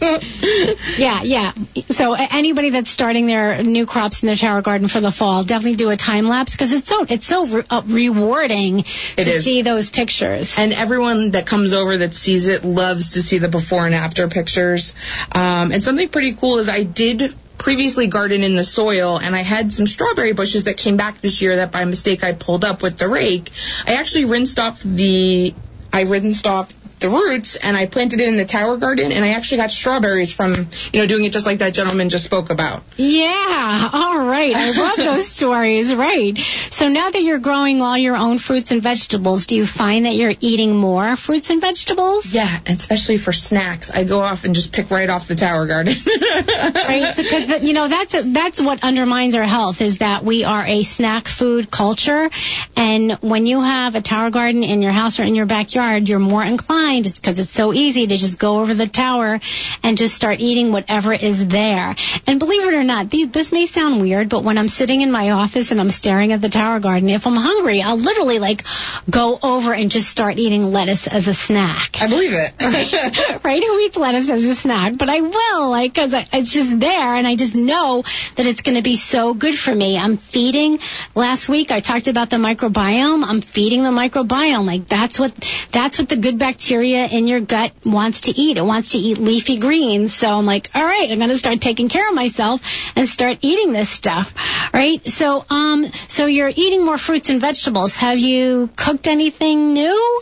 Yeah, yeah. So anybody that's starting their new crops in their tower garden for the fall, definitely do a time lapse because it's so it's so re- uh, rewarding it to is. see those pictures. And everyone that comes over that sees it loves to see the before and after pictures. Um, and something pretty cool is I did previously garden in the soil, and I had some strawberry bushes that came back this year that by mistake I pulled up with the rake. I actually rinsed off the I rinsed off the roots, and I planted it in the Tower Garden, and I actually got strawberries from, you know, doing it just like that gentleman just spoke about. Yeah, all right. I love those stories, right. So now that you're growing all your own fruits and vegetables, do you find that you're eating more fruits and vegetables? Yeah, especially for snacks. I go off and just pick right off the Tower Garden. Right, because, so, you know, that's a, that's what undermines our health, is that we are a snack food culture, and when you have a Tower Garden in your house or in your backyard, you're more inclined, it's because it's so easy to just go over the tower and just start eating whatever is there. And believe it or not, th- this may sound weird, but when I'm sitting in my office and I'm staring at the Tower Garden, if I'm hungry, I'll literally, like, go over and just start eating lettuce as a snack. I believe it. Right? Right? Who eats lettuce as a snack? But I will, like, because it's just there, and I just know that it's going to be so good for me. I'm feeding. Last week, I talked about the microbiome. I'm feeding the microbiome. Like, that's what that's what the good bacteria in your gut wants to eat. It wants to eat leafy greens. So I'm like, all right, I'm going to start taking care of myself and start eating this stuff, right? So, um, so you're eating more fruits and vegetables. Have you cooked anything new?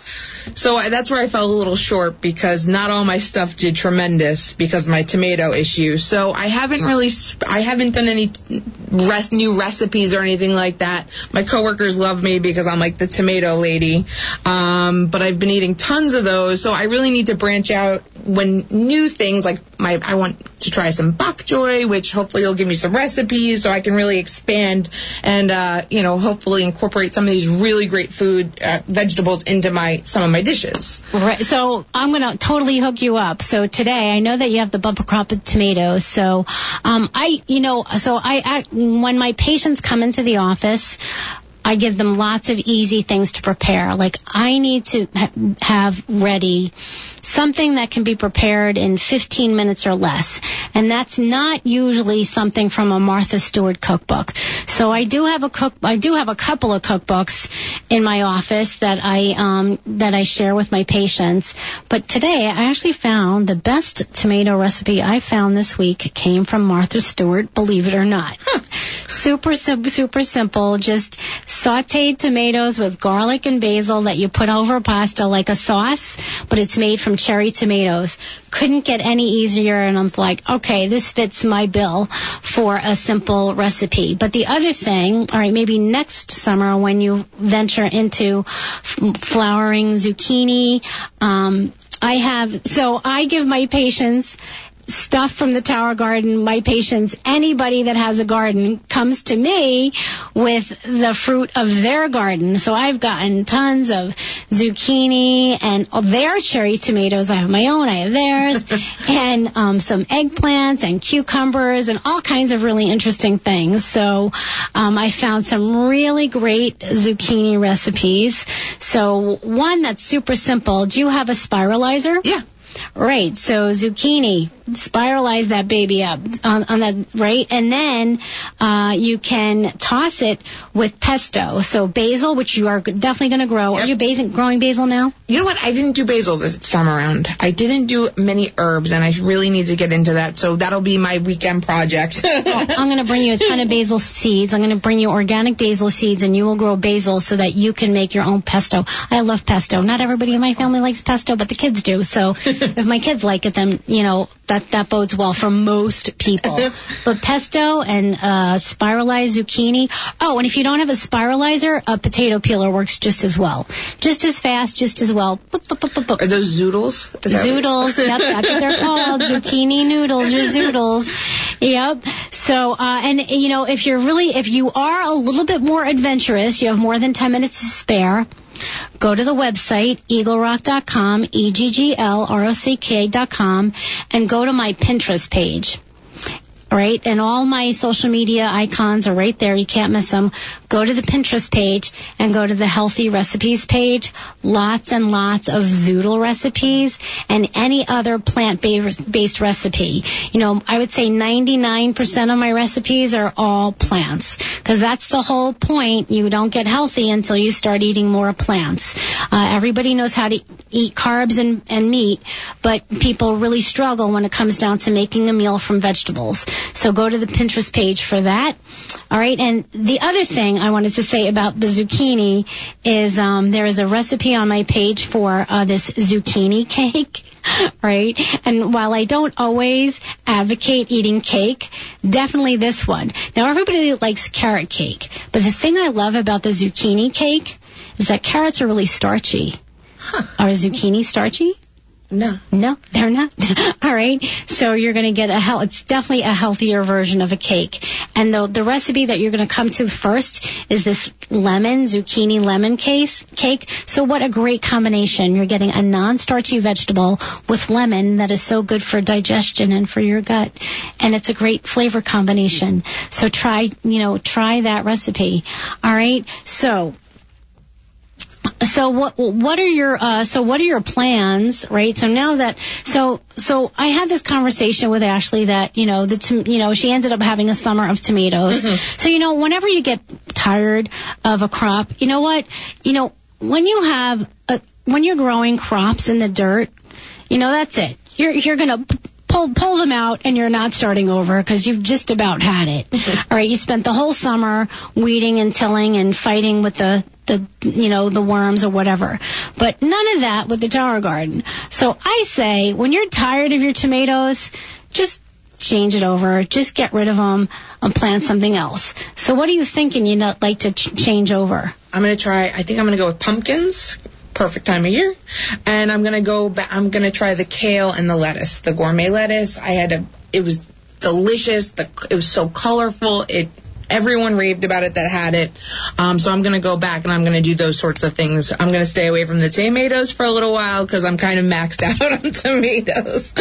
So I, that's where I fell a little short, because not all my stuff did tremendous because of my tomato issue. So I haven't really, I haven't done any res, new recipes or anything like that. My coworkers love me because I'm like the tomato lady. Um, but I've been eating tons of those. So I really need to branch out when new things, like my, I want to try some bok choy, which hopefully will give me some recipes so I can really expand and, uh, you know, hopefully incorporate some of these really great food, uh, vegetables into my, some of my dishes. Right. So I'm going to totally hook you up. So today, I know that you have the bumper crop of tomatoes. So, um, I, you know, so I, I when my patients come into the office, I give them lots of easy things to prepare. Like, I need to ha- have ready something that can be prepared in fifteen minutes or less. And that's not usually something from a Martha Stewart cookbook. So I do have a cook, I do have a couple of cookbooks in my office that I, um, that I share with my patients. But today I actually found the best tomato recipe I found this week came from Martha Stewart, believe it or not. Huh. Super, super, super simple. Just sauteed tomatoes with garlic and basil that you put over pasta like a sauce, but it's made from cherry tomatoes. Couldn't get any easier, and I'm like, okay, this fits my bill for a simple recipe. But the other thing, all right, maybe next summer when you venture into flowering zucchini, um, I have, so I give my patients stuff from the Tower Garden. My patients, anybody that has a garden, comes to me with the fruit of their garden. So I've gotten tons of zucchini and their cherry tomatoes. I have my own, I have theirs, and um, some eggplants and cucumbers and all kinds of really interesting things. So um, I found some really great zucchini recipes. So one that's super simple. Do you have a spiralizer? Yeah. Right, so zucchini, spiralize that baby up on, on that, right? And then uh, you can toss it with pesto. So basil, which you are definitely going to grow. Yep. Are you basil, growing basil now? You know what? I didn't do basil this time around. I didn't do many herbs, and I really need to get into that. So that'll be my weekend project. Well, I'm going to bring you a ton of basil seeds. I'm going to bring you organic basil seeds, and you will grow basil so that you can make your own pesto. I love pesto. Not everybody in my family likes pesto, but the kids do, so... If my kids like it, then, you know, that, that bodes well for most people. But pesto and uh, spiralized zucchini. Oh, and if you don't have a spiralizer, a potato peeler works just as well. Just as fast, just as well. Boop, boop, boop, boop. Are those zoodles? Zoodles. Yep, that's what they're called. Zucchini noodles or zoodles. Yep. So, uh, and, you know, if you're really, if you are a little bit more adventurous, you have more than ten minutes to spare, go to the website, eagle rock dot com, E G G L R O C K dot com, and go to my Pinterest page. All right, and all my social media icons are right there. You can't miss them. Go to the Pinterest page and go to the Healthy Recipes page. Lots and lots of zoodle recipes and any other plant-based recipe. You know, I would say ninety-nine percent of my recipes are all plants, because that's the whole point. You don't get healthy until you start eating more plants. Uh, everybody knows how to eat carbs and, and meat, but people really struggle when it comes down to making a meal from vegetables. So go to the Pinterest page for that. All right. And the other thing I wanted to say about the zucchini is um, there is a recipe on my page for uh, this zucchini cake. Right? And while I don't always advocate eating cake, definitely this one. Now, everybody likes carrot cake, but the thing I love about the zucchini cake is that carrots are really starchy. Huh. Are zucchini starchy? No. No, they're not. All right. So you're going to get a hel- it's definitely a healthier version of a cake. And the the recipe that you're going to come to first is this lemon, zucchini lemon case, cake. So what a great combination. You're getting a non-starchy vegetable with lemon that is so good for digestion and for your gut. And it's a great flavor combination. So try, you know, try that recipe. All right. So. So what what are your uh, so what are your plans, right? So now that so so I had this conversation with Ashley that you know the tom- you know she ended up having a summer of tomatoes. Mm-hmm. So you know whenever you get tired of a crop, you know what you know when you have a, when you're growing crops in the dirt, you know that's it. You're you're gonna. Pull, pull them out and you're not starting over because you've just about had it. Mm-hmm. All right, you spent the whole summer weeding and tilling and fighting with the, the, you know, the worms or whatever. But none of that with the Tower Garden. So I say when you're tired of your tomatoes, just change it over. Just get rid of them and plant something else. So what are you thinking you'd not like to ch- change over? I'm going to try, I think I'm going to go with pumpkins. Perfect time of year. And I'm going to go back. I'm going to try the kale and the lettuce, the gourmet lettuce. I had a, it was delicious. The, it was so colorful. It, everyone raved about it that had it. Um, so I'm going to go back and I'm going to do those sorts of things. I'm going to stay away from the tomatoes for a little while because I'm kind of maxed out on tomatoes.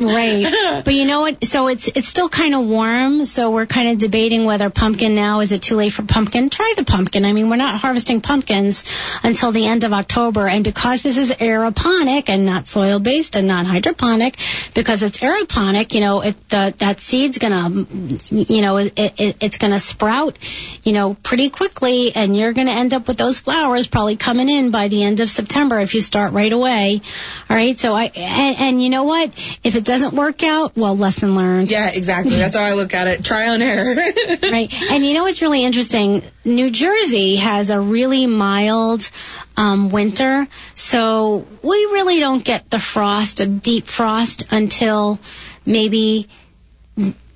Right. But you know what? So it's, it's still kind of warm. So we're kind of debating whether pumpkin now, is it too late for pumpkin? Try the pumpkin. I mean, we're not harvesting pumpkins until the end of October. And because this is aeroponic and not soil based and not hydroponic, because it's aeroponic, you know, it, the, that seed's going to, you know, it, it, it's going to sprout, you know, pretty quickly, and you're going to end up with those flowers probably coming in by the end of September if you start right away. All right. So I and, and you know what? If it doesn't work out, well, lesson learned. Yeah, exactly. That's how I look at it. Trial and error. Right. And you know what's really interesting? New Jersey has a really mild um, winter, so we really don't get the frost, a deep frost, until maybe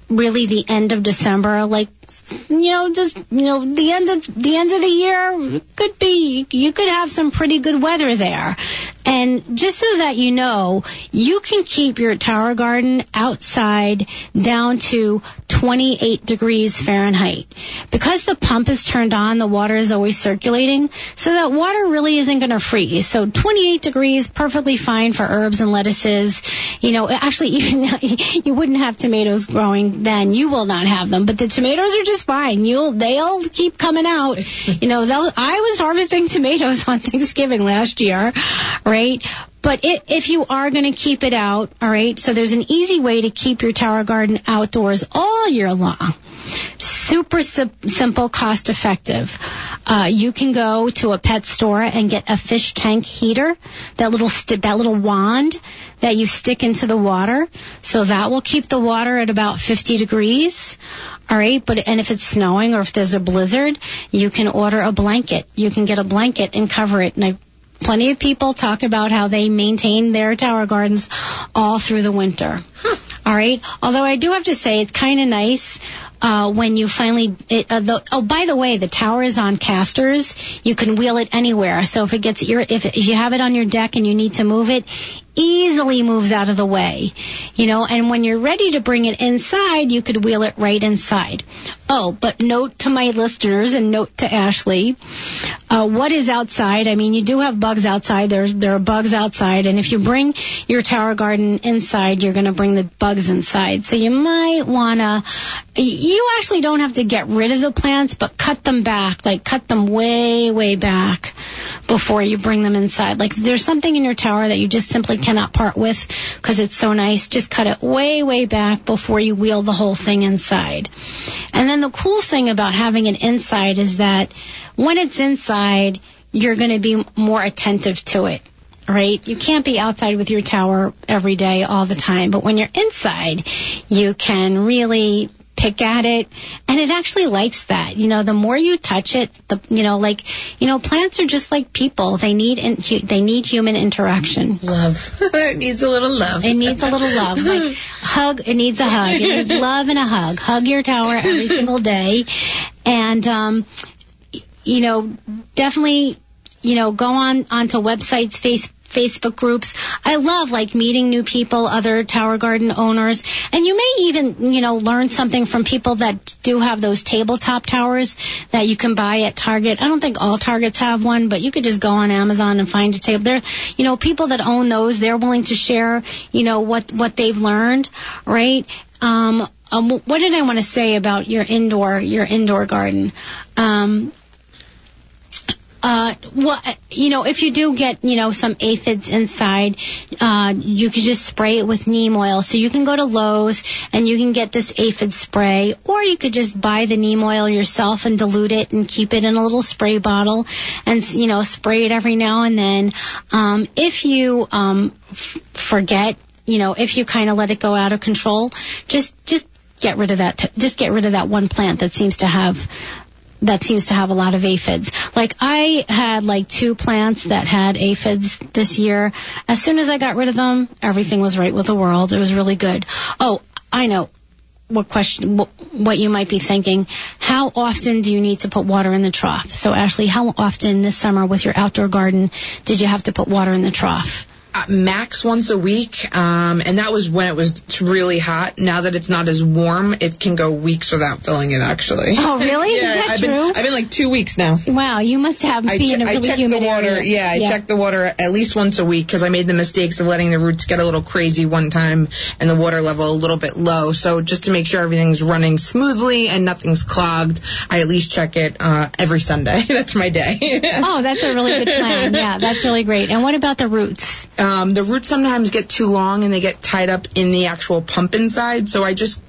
really the end of December, like, you know, just, you know, the end of, the end of the year could be, you could have some pretty good weather there. And just so that you know, you can keep your Tower Garden outside down to twenty-eight degrees Fahrenheit. Because the pump is turned on, the water is always circulating, so that water really isn't going to freeze. So twenty-eight degrees, perfectly fine for herbs and lettuces. You know, actually, even you wouldn't have tomatoes growing then. You will not have them. But the tomatoes are just fine. You'll, they'll keep coming out. You know, I was harvesting tomatoes on Thanksgiving last year, right? But it, if you are going to keep it out, all right, so there's an easy way to keep your Tower Garden outdoors all year long. Super sim- simple, cost-effective. Uh, you can go to a pet store and get a fish tank heater, that little st- that little wand that you stick into the water. So that will keep the water at about fifty degrees. All right, but and if it's snowing or if there's a blizzard, you can order a blanket. You can get a blanket and cover it. And I Plenty of people talk about how they maintain their Tower Gardens all through the winter. Huh. All right. Although I do have to say it's kind of nice uh, when you finally it, uh, the, oh, by the way, the tower is on casters. You can wheel it anywhere. So if it gets ir- if, if you have it on your deck and you need to move it, easily moves out of the way, you know, and when you're ready to bring it inside, you could wheel it right inside. Oh, but note to my listeners and note to Ashley, uh, what is outside? I mean, you do have bugs outside. There, there are bugs outside. And if you bring your Tower Garden inside, you're going to bring the bugs inside. So you might want to, you actually don't have to get rid of the plants, but cut them back, like cut them way, way back before you bring them inside. Like there's something in your tower that you just simply cannot part with because it's so nice. Just cut it way, way back before you wheel the whole thing inside. And then the cool thing about having it inside is that when it's inside, you're going to be more attentive to it, right? You can't be outside with your tower every day all the time. But when you're inside, You can really pick at it, and it actually likes that. You know, the more you touch it, the you know, like you know, plants are just like people. They need in, they need human interaction. Love. It needs a little love. It needs a little love. Like hug. It needs a hug. It needs love and a hug. Hug your tower every single day, and um, you know, definitely, you know, go on onto websites, Facebook. Facebook groups. I love like meeting new people, other Tower Garden owners, and you may even, you know, learn something from people that do have those tabletop towers that you can buy at Target. I don't think all Targets have one, but you could just go on Amazon and find a table. There, you know, people that own those, they're willing to share, you know, what what they've learned, right? Um, um what did I want to say about your indoor your indoor garden? Um Uh, well, you know, if you do get, you know, some aphids inside, uh, you could just spray it with neem oil. So you can go to Lowe's and you can get this aphid spray, or you could just buy the neem oil yourself and dilute it and keep it in a little spray bottle and, you know, spray it every now and then. Um, if you, um, f- forget, you know, if you kind of let it go out of control, just, just get rid of that, t- just get rid of that one plant that seems to have that seems to have a lot of aphids. Like, I had, like, two plants that had aphids this year. As soon as I got rid of them, everything was right with the world. It was really good. Oh, I know what question, what you might be thinking. How often do you need to put water in the trough? So, Ashley, how often this summer with your outdoor garden did you have to put water in the trough? Uh, max once a week, um, and that was when it was really hot. Now that it's not as warm, it can go weeks without filling it, actually. Oh, really? Yeah, is that I've true? Been, I've been like two weeks now. Wow, you must have been che- in a really I check humid the water, area. Yeah, I yeah. check the water at least once a week because I made the mistakes of letting the roots get a little crazy one time and the water level a little bit low. So just to make sure everything's running smoothly and nothing's clogged, I at least check it uh, every Sunday. That's my day. Oh, that's a really good plan. Yeah, that's really great. And what about the roots? Um, the roots sometimes get too long and they get tied up in the actual pump inside, so I just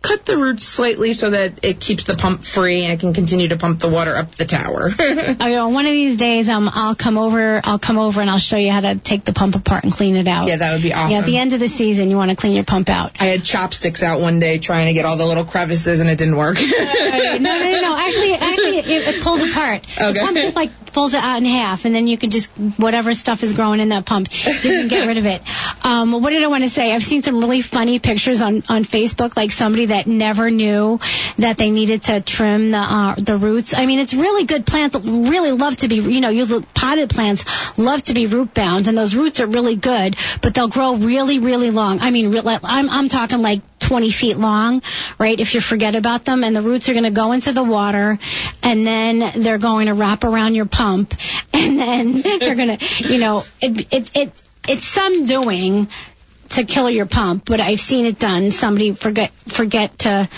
cut the roots slightly so that it keeps the pump free and it can continue to pump the water up the tower. Oh, you know, one of these days, um, I'll come over, I'll come over and I'll show you how to take the pump apart and clean it out. Yeah, that would be awesome. Yeah, at the end of the season, you want to clean your pump out. I had chopsticks out one day trying to get all the little crevices and it didn't work. no, no, no, no. Actually, actually, it, it pulls apart. Okay. The pump just like pulls it out in half, and then you can just, whatever stuff is growing in that pump, you can get rid of it. Um, what did I want to say? I've seen some really funny pictures on, on Facebook, like somebody that never knew that they needed to trim the uh, the roots. I mean, it's really good. Plants really love to be, you know, you potted plants love to be root bound, and those roots are really good, but they'll grow really, really long. I mean, real, I'm I'm talking like twenty feet long, right, if you forget about them, and the roots are going to go into the water, and then they're going to wrap around your pump, and then they're going to, you know, it, it it it's some doing to kill your pump, but I've seen it done. Somebody forget forget to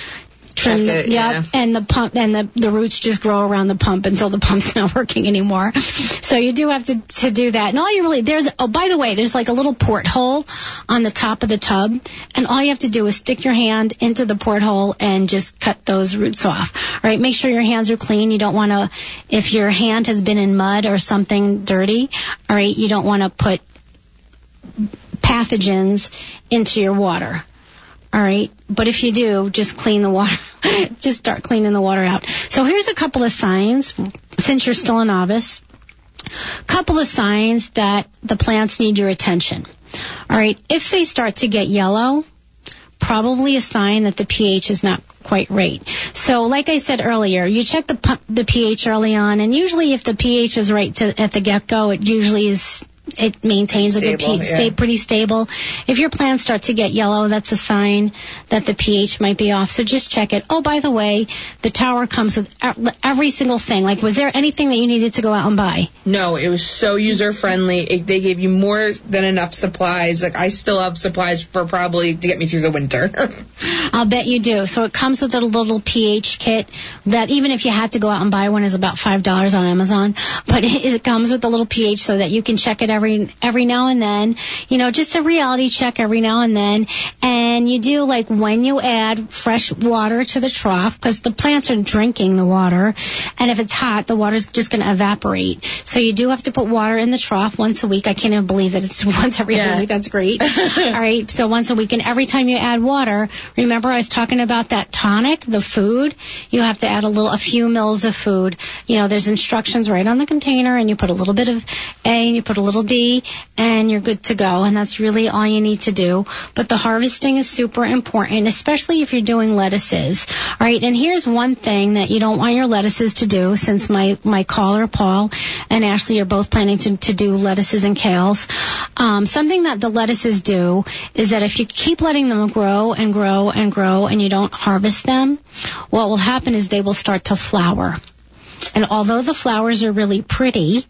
trim it, the, yeah. Yep, and the pump and the, the roots just grow around the pump until the pump's not working anymore. So you do have to, to do that. And all you really, there's, oh, by the way, there's like a little porthole on the top of the tub, and all you have to do is stick your hand into the porthole and just cut those roots off, right? Make sure your hands are clean. You don't want to, if your hand has been in mud or something dirty, all right, you don't want to put pathogens into your water. All right. But if you do, just clean the water. Just start cleaning the water out. So here's a couple of signs, since you're still a novice, couple of signs that the plants need your attention. All right. If they start to get yellow, probably a sign that the pH is not quite right. So like I said earlier, you check the pu- the pH early on, and usually if the pH is right to, at the get-go, it usually is... It maintains stable, a good pH, yeah. Stay pretty stable. If your plants start to get yellow, that's a sign that the pH might be off. So just check it. Oh, by the way, the tower comes with every single thing. Like, was there anything that you needed to go out and buy? No, it was so user-friendly. It, they gave you more than enough supplies. Like, I still have supplies for probably to get me through the winter. I'll bet you do. So it comes with a little pH kit that even if you had to go out and buy one, is about five dollars on Amazon. But it, it comes with a little pH so that you can check it every every every now and then, you know, just a reality check every now and then. And you do, like, when you add fresh water to the trough, because the plants are drinking the water, and if it's hot, the water's just going to evaporate. So you do have to put water in the trough once a week. I can't even believe that it's once every yeah. week. That's great. All right, so once a week. And every time you add water, remember I was talking about that tonic, the food? You have to add a little, a few mils of food. You know, there's instructions right on the container, and you put a little bit of A and you put a little B, and you're good to go. And that's really all you need to do. But the harvesting is super important, especially if you're doing lettuces. All right, and here's one thing that you don't want your lettuces to do, since my, my caller, Paul, and Ashley are both planning to, to do lettuces and kales. Um, something that the lettuces do is that if you keep letting them grow and grow and grow and you don't harvest them, what will happen is they will start to flower. And although the flowers are really pretty,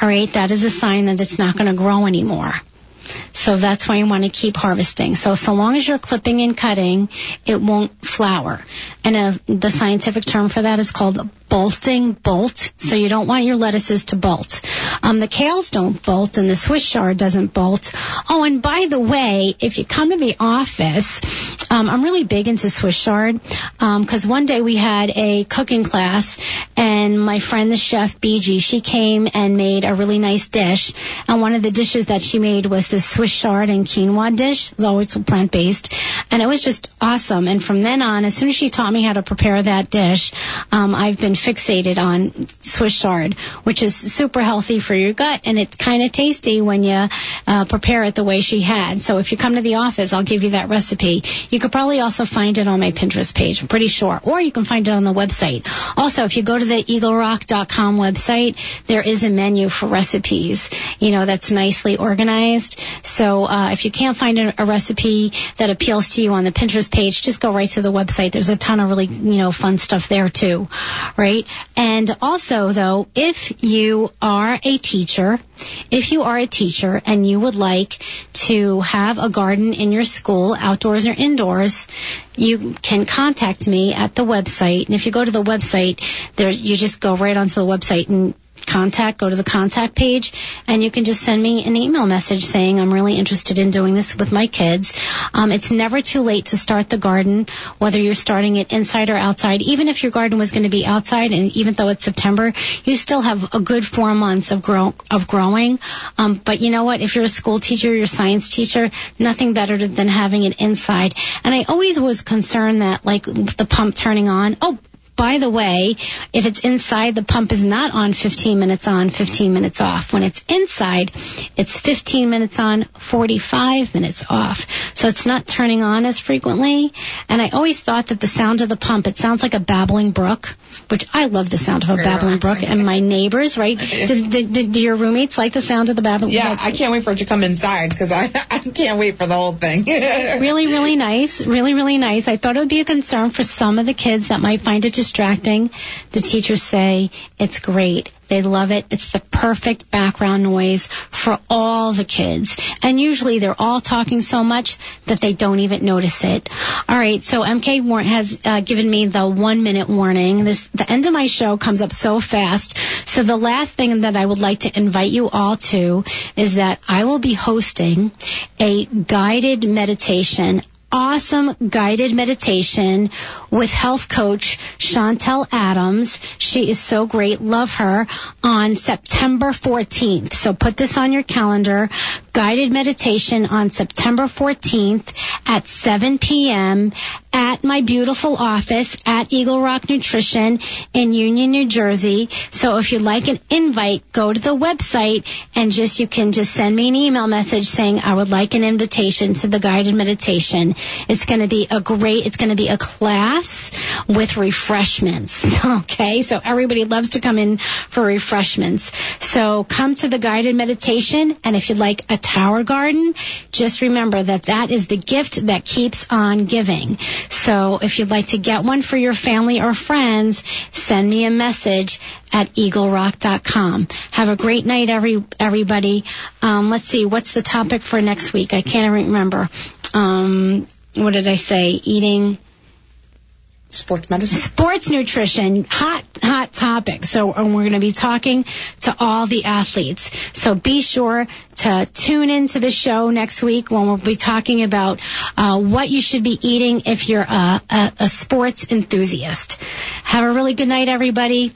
all right, that is a sign that it's not going to grow anymore. So that's why you want to keep harvesting. So, so long as you're clipping and cutting, it won't flower. And a, the scientific term for that is called bolting, bolt. So you don't want your lettuces to bolt. Um, the kales don't bolt, and the Swiss chard doesn't bolt. Oh, and by the way, if you come to the office, um, I'm really big into Swiss chard, um, because one day we had a cooking class, and my friend, the chef, B G, she came and made a really nice dish. And one of the dishes that she made was this Swiss chard and quinoa dish. It's always plant-based. And it was just awesome. And from then on, as soon as she taught me how to prepare that dish, um, I've been fixated on Swiss chard, which is super healthy for your gut. And it's kind of tasty when you uh, prepare it the way she had. So if you come to the office, I'll give you that recipe. You could probably also find it on my Pinterest page, I'm pretty sure. Or you can find it on the website. Also, if you go to the eagle rock dot com website, there is a menu for recipes, you know, that's nicely organized. So uh, if you can't find a, a recipe that appeals to you on the Pinterest page, just go right to the website. There's a ton of really, you know, fun stuff there too, right? And also, though, if you are a teacher, if you are a teacher and you would like to have a garden in your school, outdoors or indoors, you can contact me at the website. And if you go to the website, there you just go right onto the website and contact, go to the contact page, and you can just send me an email message saying I'm really interested in doing this with my kids. Um, it's never too late to start the garden, whether you're starting it inside or outside. Even if your garden was going to be outside, and even though it's September, you still have a good four months of grow of growing. Um, but you know what? If you're a school teacher, you're a science teacher, nothing better to, than having it inside. And I always was concerned that, like, the pump turning on, oh, by the way, if it's inside, the pump is not on fifteen minutes on, fifteen minutes off. When it's inside, it's fifteen minutes on, forty-five minutes off. So it's not turning on as frequently. And I always thought that the sound of the pump, it sounds like a babbling brook, which I love the sound of a babbling brook. And my neighbors, right? Do, do, do, do your roommates like the sound of the babbling brook? Yeah, like, I can't wait for it to come inside because I, I can't wait for the whole thing. Really, really nice. Really, really nice. I thought it would be a concern for some of the kids that might find it just distracting. The teachers say it's great. They love it. It's the perfect background noise for all the kids. And usually they're all talking so much that they don't even notice it. All right, so M K Warren has uh, given me the one-minute warning. This, the end of my show comes up so fast. So the last thing that I would like to invite you all to is that I will be hosting a guided meditation. Awesome guided meditation with health coach Chantel Adams. She is so great. Love her. On September fourteenth. So put this on your calendar. Guided meditation on September fourteenth at seven p.m. at my beautiful office at Eagle Rock Nutrition in Union, New Jersey. So if you'd like an invite, go to the website and just you can just send me an email message saying I would like an invitation to the guided meditation. It's going to be a great, it's going to be a class with refreshments. Okay, so everybody loves to come in for refreshments. So come to the guided meditation, and if you'd like a Tower Garden, just remember that that is the gift that keeps on giving. So if you'd like to get one for your family or friends, send me a message at eagle rock dot com. Have a great night, every everybody. Um, let's see, what's the topic for next week? I can't remember. Um, what did I say? Eating Sports medicine? Sports nutrition. Hot, hot topic. So and we're going to be talking to all the athletes. So be sure to tune into the show next week when we'll be talking about uh, what you should be eating if you're a, a, a sports enthusiast. Have a really good night, everybody.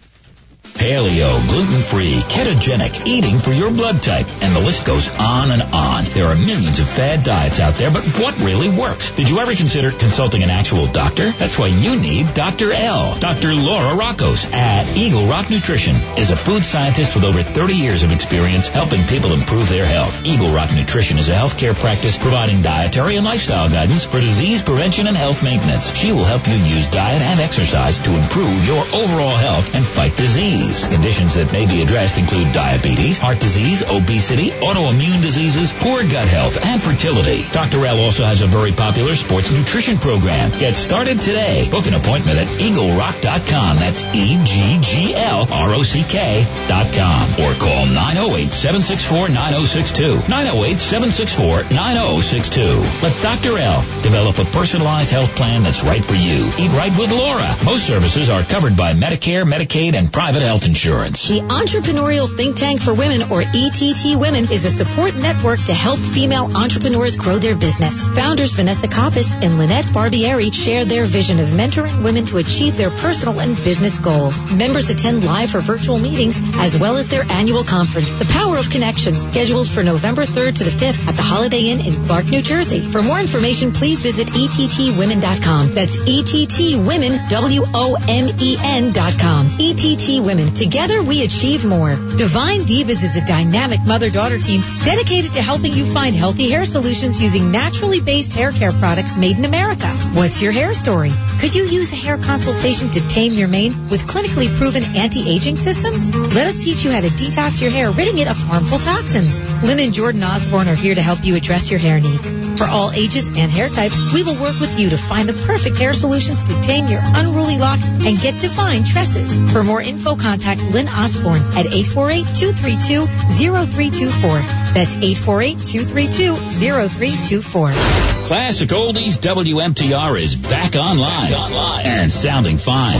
Paleo, gluten-free, ketogenic, eating for your blood type. And the list goes on and on. There are millions of fad diets out there, but what really works? Did you ever consider consulting an actual doctor? That's why you need Doctor L. Doctor Laura Rocos at Eagle Rock Nutrition is a food scientist with over thirty years of experience helping people improve their health. Eagle Rock Nutrition is a healthcare practice providing dietary and lifestyle guidance for disease prevention and health maintenance. She will help you use diet and exercise to improve your overall health and fight disease. Conditions that may be addressed include diabetes, heart disease, obesity, autoimmune diseases, poor gut health, and fertility. Doctor L also has a very popular sports nutrition program. Get started today. Book an appointment at eagle rock dot com. That's E G G L R O C K dot com. Or call nine oh eight, seven six four, nine oh six two. nine oh eight, seven six four, nine oh six two. Let Doctor L develop a personalized health plan that's right for you. Eat right with Laura. Most services are covered by Medicare, Medicaid, and private health insurance. The Entrepreneurial Think Tank for Women, or E T T Women, is a support network to help female entrepreneurs grow their business. Founders Vanessa Koppis and Lynette Barbieri share their vision of mentoring women to achieve their personal and business goals. Members attend live or virtual meetings as well as their annual conference, The Power of Connections, scheduled for November third to the fifth at the Holiday Inn in Clark, New Jersey. For more information, please visit E T T women dot com. That's E T T women, W O M E N dot com. E T T women. Together we achieve more. Divine Divas is a dynamic mother-daughter team dedicated to helping you find healthy hair solutions using naturally based hair care products made in America. What's your hair story? Could you use a hair consultation to tame your mane with clinically proven anti-aging systems? Let us teach you how to detox your hair, ridding it of harmful toxins. Lynn and Jordan Osborne are here to help you address your hair needs. For all ages and hair types, we will work with you to find the perfect hair solutions to tame your unruly locks and get divine tresses. For more info, contact Lynn Osborne at eight four eight, two three two, zero three two four. That's eight four eight, two three two, zero three two four. Classic Oldies W M T R is back online, back online and sounding fine.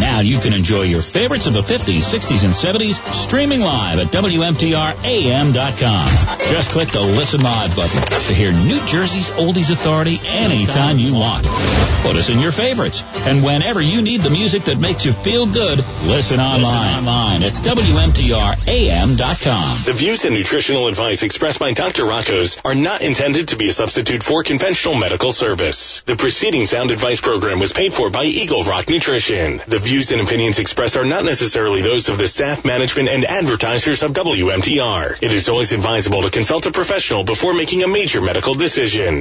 Now you can enjoy your favorites of the fifties, sixties, and seventies streaming live at W M T R A M dot com. Just click the Listen Live button to hear New Jersey's Oldies Authority anytime you want. Put us in your favorites. And whenever you need the music that makes you feel good, listen online, listen online at W M T R A M dot com. The views and nutritional advice expressed by Doctor Rocco's are not intended to be a substitute for conventional medical service. The preceding sound advice program was paid for by Eagle Rock Nutrition. The views and opinions expressed are not necessarily those of the staff, management, and advertisers of W M T R. It is always advisable to consult a professional before making a major medical decision.